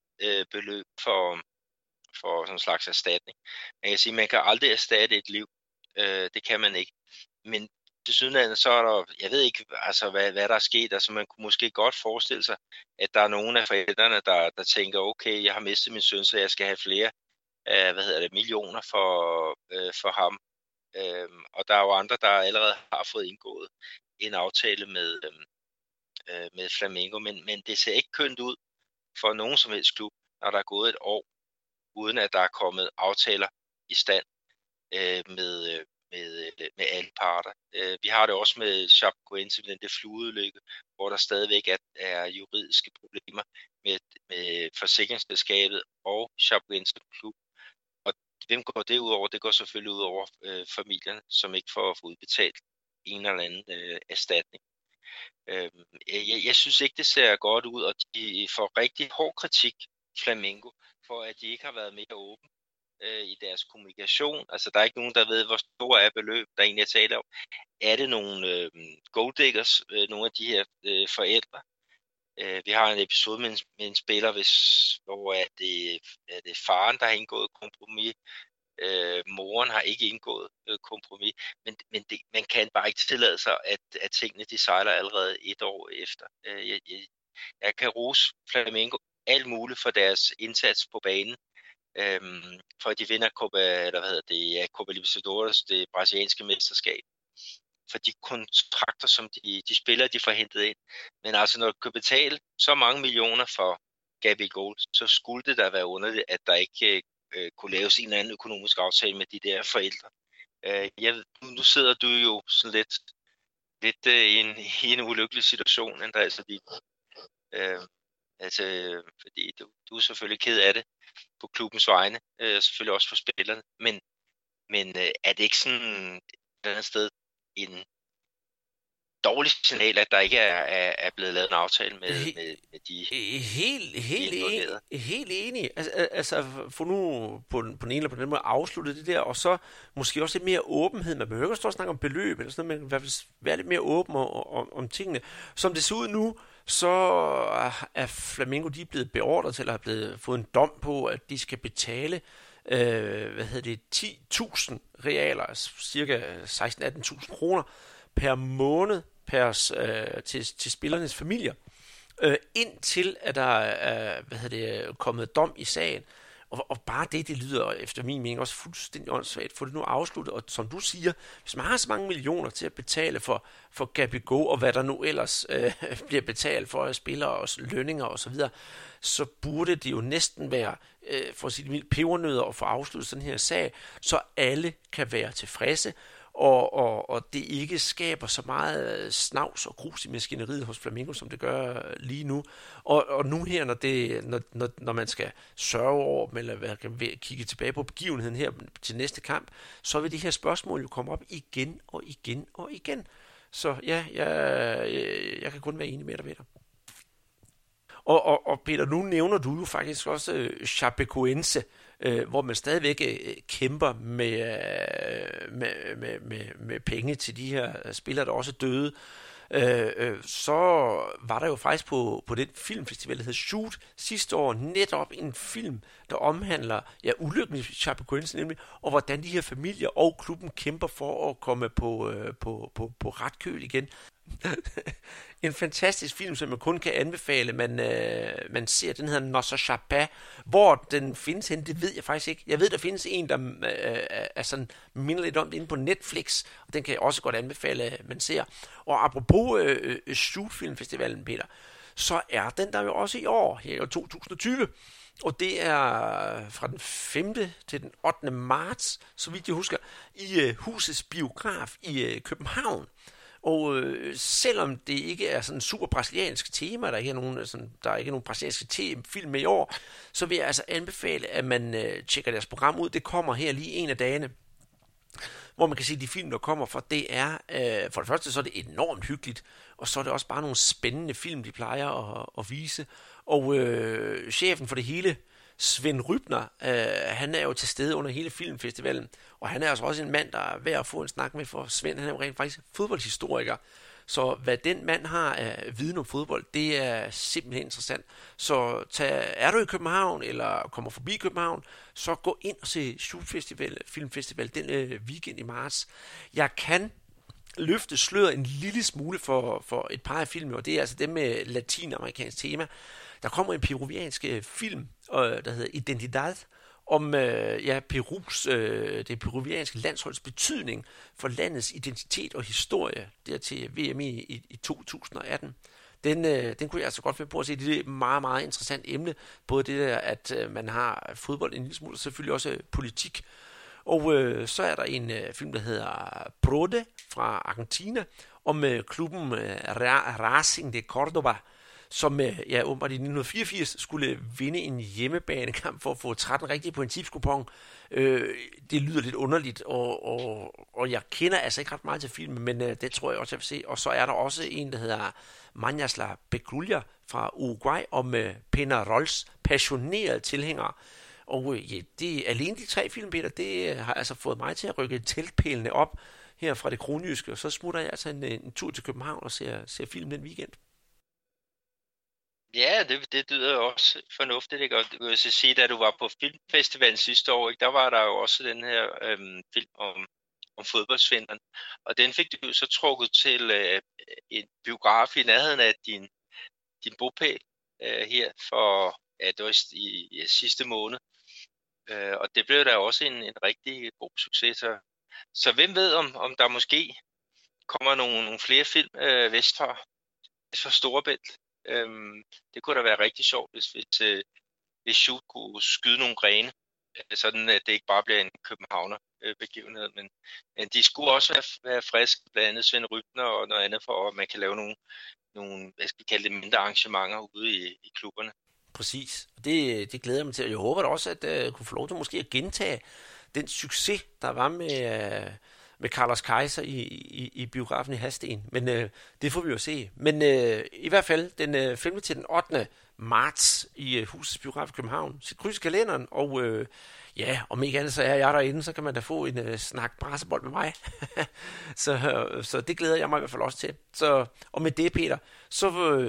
beløb for sådan en slags erstatning. Man kan sige, at man kan aldrig erstatte et liv. Det kan man ikke. Men tilsyneladende så er der, jeg ved ikke, altså, hvad der er sket. Altså, man kunne måske godt forestille sig, at der er nogle af forældrene, der tænker, okay, jeg har mistet min søn, så jeg skal have flere millioner for ham. Og der er jo andre, der allerede har fået indgået en aftale med Flamengo. Men det ser ikke kønt ud for nogen som helst klub, når der er gået et år, uden at der er kommet aftaler i stand med alle parter. Vi har det også med Chapecoense, den der flodeulykke, hvor der stadigvæk er juridiske problemer med forsikringsselskabet og Chapecoense klub. Og hvem går det ud over? Det går selvfølgelig ud over familierne, som ikke får udbetalt en eller anden erstatning. Jeg synes ikke, det ser godt ud, og de får rigtig hård kritik, Flamengo, for at de ikke har været mere åbne i deres kommunikation. Altså, der er ikke nogen, der ved, hvor store er beløb, der egentlig er tale om. Er det nogle golddiggers, nogle af de her forældre? Vi har en episode med en spiller, hvor er det faren, der har indgået kompromis. Moren har ikke indgået kompromis, men det, man kan bare ikke tillade sig, at tingene de sejler allerede et år efter. Jeg kan rose Flamengo alt muligt for deres indsats på banen, for at de vinder Copa Libertadores, det brasilianske mesterskab, for de kontrakter, som de spillere, de får hentet ind. Men altså, når du kan betale så mange millioner for Gabigol, så skulle det da være underligt, at der ikke kunne laves en eller anden økonomisk aftale med de der forældre. Nu sidder du jo sådan lidt i en ulykkelig situation, Andreas, fordi du er selvfølgelig ked af det på klubbens vegne, selvfølgelig også for spillerne, men er det ikke sådan et eller andet sted en dårligt signal, at der ikke er blevet lavet en aftale med de involverede. Helt enig. Altså få nu på den ene eller på den måde afsluttet det der, og så måske også lidt mere åbenhed. Man behøver ikke at stå og snakke om beløb, eller sådan noget, men i hvert fald være lidt mere åben om tingene. Som det ser ud nu, så er Flamengo, de er blevet beordret til, eller har fået en dom på, at de skal betale 10.000 realer, altså cirka 16-18.000 kroner, per måned til spillernes familier, indtil at der er kommet dom i sagen. Og bare det lyder efter min mening også fuldstændig åndssvagt. Få det nu afsluttet, og som du siger, hvis man har så mange millioner til at betale for Gabigol og hvad der nu ellers bliver betalt for spillere og lønninger og så videre, så burde det jo næsten være for at sige det mildt pebernødder og få afsluttet sådan her sag, så alle kan være tilfredse, og det ikke skaber så meget snavs og grus i maskineriet hos Flamengo, som det gør lige nu. Og nu her, når man skal sørge over dem, eller kigge tilbage på begivenheden her til næste kamp, så vil de her spørgsmål jo komme op igen og igen og igen. Så ja, jeg kan kun være enig med dig, Peter. Og Peter, nu nævner du jo faktisk også Chapecoense, hvor man stadigvæk kæmper med penge til de her spillere, der også er døde. Så var der jo faktisk på den filmfestival, der hed Shoot sidste år, netop en film, der omhandler ulykken i Chapecoense nemlig, og hvordan de her familier og klubben kæmper for at komme på ret køl igen. En fantastisk film, som jeg kun kan anbefale, man ser. Den hedder Nosser Chapa. Hvor den findes henne, det ved jeg faktisk ikke. Jeg ved, der findes en, der er sådan, minder lidt om det inde på Netflix, og den kan jeg også godt anbefale, man ser. Og apropos Shoot-filmfestivalen, Peter, så er den der jo også i år, her i 2020, og det er fra den 5. til den 8. marts, så vidt jeg husker, i Husets Biograf i København. Og selvom det ikke er sådan super brasiliansk tema, der er ikke nogen brasilianske film med i år, så vil jeg altså anbefale, at man tjekker deres program ud. Det kommer her lige en af dagene, hvor man kan se, de film, der kommer fra, det er, for det første, så er det enormt hyggeligt, og så er det også bare nogle spændende film, de plejer at vise. Og chefen for det hele, Svend Rybner, han er jo til stede under hele filmfestivalen, og han er altså også en mand, der er værd at få en snak med, for Svend, han er jo rent faktisk fodboldhistoriker, så hvad den mand har af viden om fodbold, det er simpelthen interessant. Så er du i København, eller kommer forbi København, så gå ind og se Filmfestival den weekend i marts. Jeg kan løfte sløret en lille smule for et par af filmer, og det er altså dem med latinamerikansk tema. Der kommer en peruviansk film, der hedder Identidad, om Perus, det peruvianske landsholds betydning for landets identitet og historie, der til VM i 2018. Den kunne jeg altså godt finde på at se. Det er et meget, meget interessant emne, både det der, at man har fodbold en lille smule, og selvfølgelig også politik. Og så er der en film, der hedder Brode fra Argentina, om klubben Racing de Córdoba, som åbenbart i 1984 skulle vinde en hjemmebanekamp for at få 13 rigtige på en tipskupon. Det lyder lidt underligt, og jeg kender altså ikke ret meget til filmen, men det tror jeg også, jeg vil se. Og så er der også en, der hedder Mañas la Peculia fra Uruguay, om Peñarols passionerede tilhængere. Og det alene de tre film, Peter, det har altså fået mig til at rykke teltpælene op her fra det kronjyske, og så smutter jeg altså en tur til København og ser film den weekend. Ja, det lyder jo også fornuftigt, ikke? Og du vil så sige, da du var på filmfestivalen sidste år, ikke? Der var der jo også den her film om fodboldsvinderen, og den fik du så trukket til en biograf i nærheden af din bopæl her for i sidste måned, og det blev da også en rigtig god succes. Så hvem ved, om der måske kommer nogle flere film vest for Storebælt. Det kunne da være rigtig sjovt, hvis Shoot kunne skyde nogle grene, sådan at det ikke bare bliver en københavner begivenhed, men de skulle også være friske, blandt andet Svend Rybner og noget andet, for at man kan lave nogle hvad skal vi kalde det, mindre arrangementer ude i klubberne. Præcis, det glæder jeg mig til, og jeg håber da også, at jeg kunne få lov til måske at gentage den succes, der var med Carlos Kaiser i biografen i Hadsten. Men det får vi jo se. Men i hvert fald den 5. til den 8. marts i Husets Biograf i København. Sæt kryds i kalenderen, og Ja, om ikke andet, så er jeg derinde, så kan man da få en snak brassebold med mig. så det glæder jeg mig i hvert fald også til. Så, og med det, Peter, så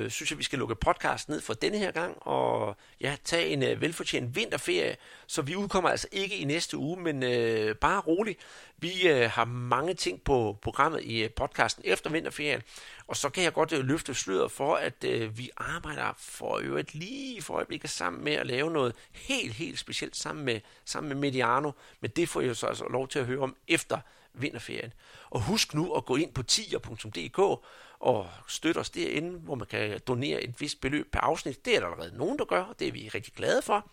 synes jeg, vi skal lukke podcasten ned for denne her gang, og ja, tage en velfortjent vinterferie, så vi udkommer altså ikke i næste uge, men bare rolig. Vi har mange ting på programmet i podcasten efter vinterferien, og så kan jeg godt løfte sløret for, at vi arbejder for øvrigt lige for øjeblikket sammen med at lave noget helt specielt sammen med Mediano, men det får I jo så altså lov til at høre om efter vinterferien. Og husk nu at gå ind på tier.dk og støtte os derinde, hvor man kan donere et vist beløb per afsnit. Det er der allerede nogen, der gør, og det er vi rigtig glade for.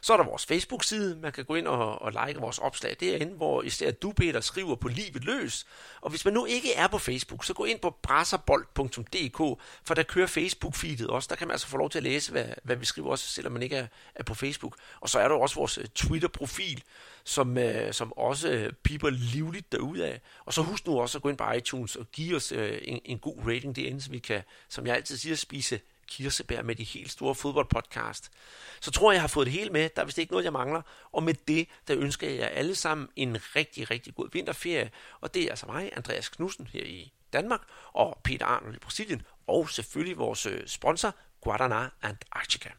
Så er der vores Facebook-side, man kan gå ind og like vores opslag derinde, hvor især du, Peter, skriver på livet løs. Og hvis man nu ikke er på Facebook, så gå ind på brasserbold.dk, for der kører Facebook-feedet også. Der kan man altså få lov til at læse, hvad vi skriver også, selvom man ikke er på Facebook. Og så er der også vores Twitter-profil, som også piper livligt derudad. Og så husk nu også at gå ind på iTunes og give os en god rating derinde, så vi kan, som jeg altid siger, spise kirsebær med de helt store fodboldpodcast. Så tror jeg, jeg har fået det hele med. Der er vist ikke noget, jeg mangler. Og med det, der ønsker jeg jer alle sammen en rigtig, rigtig god vinterferie. Og det er altså mig, Andreas Knudsen, her i Danmark, og Peter Arnold i Brasilien, og selvfølgelig vores sponsor, Guaraná Antarctica.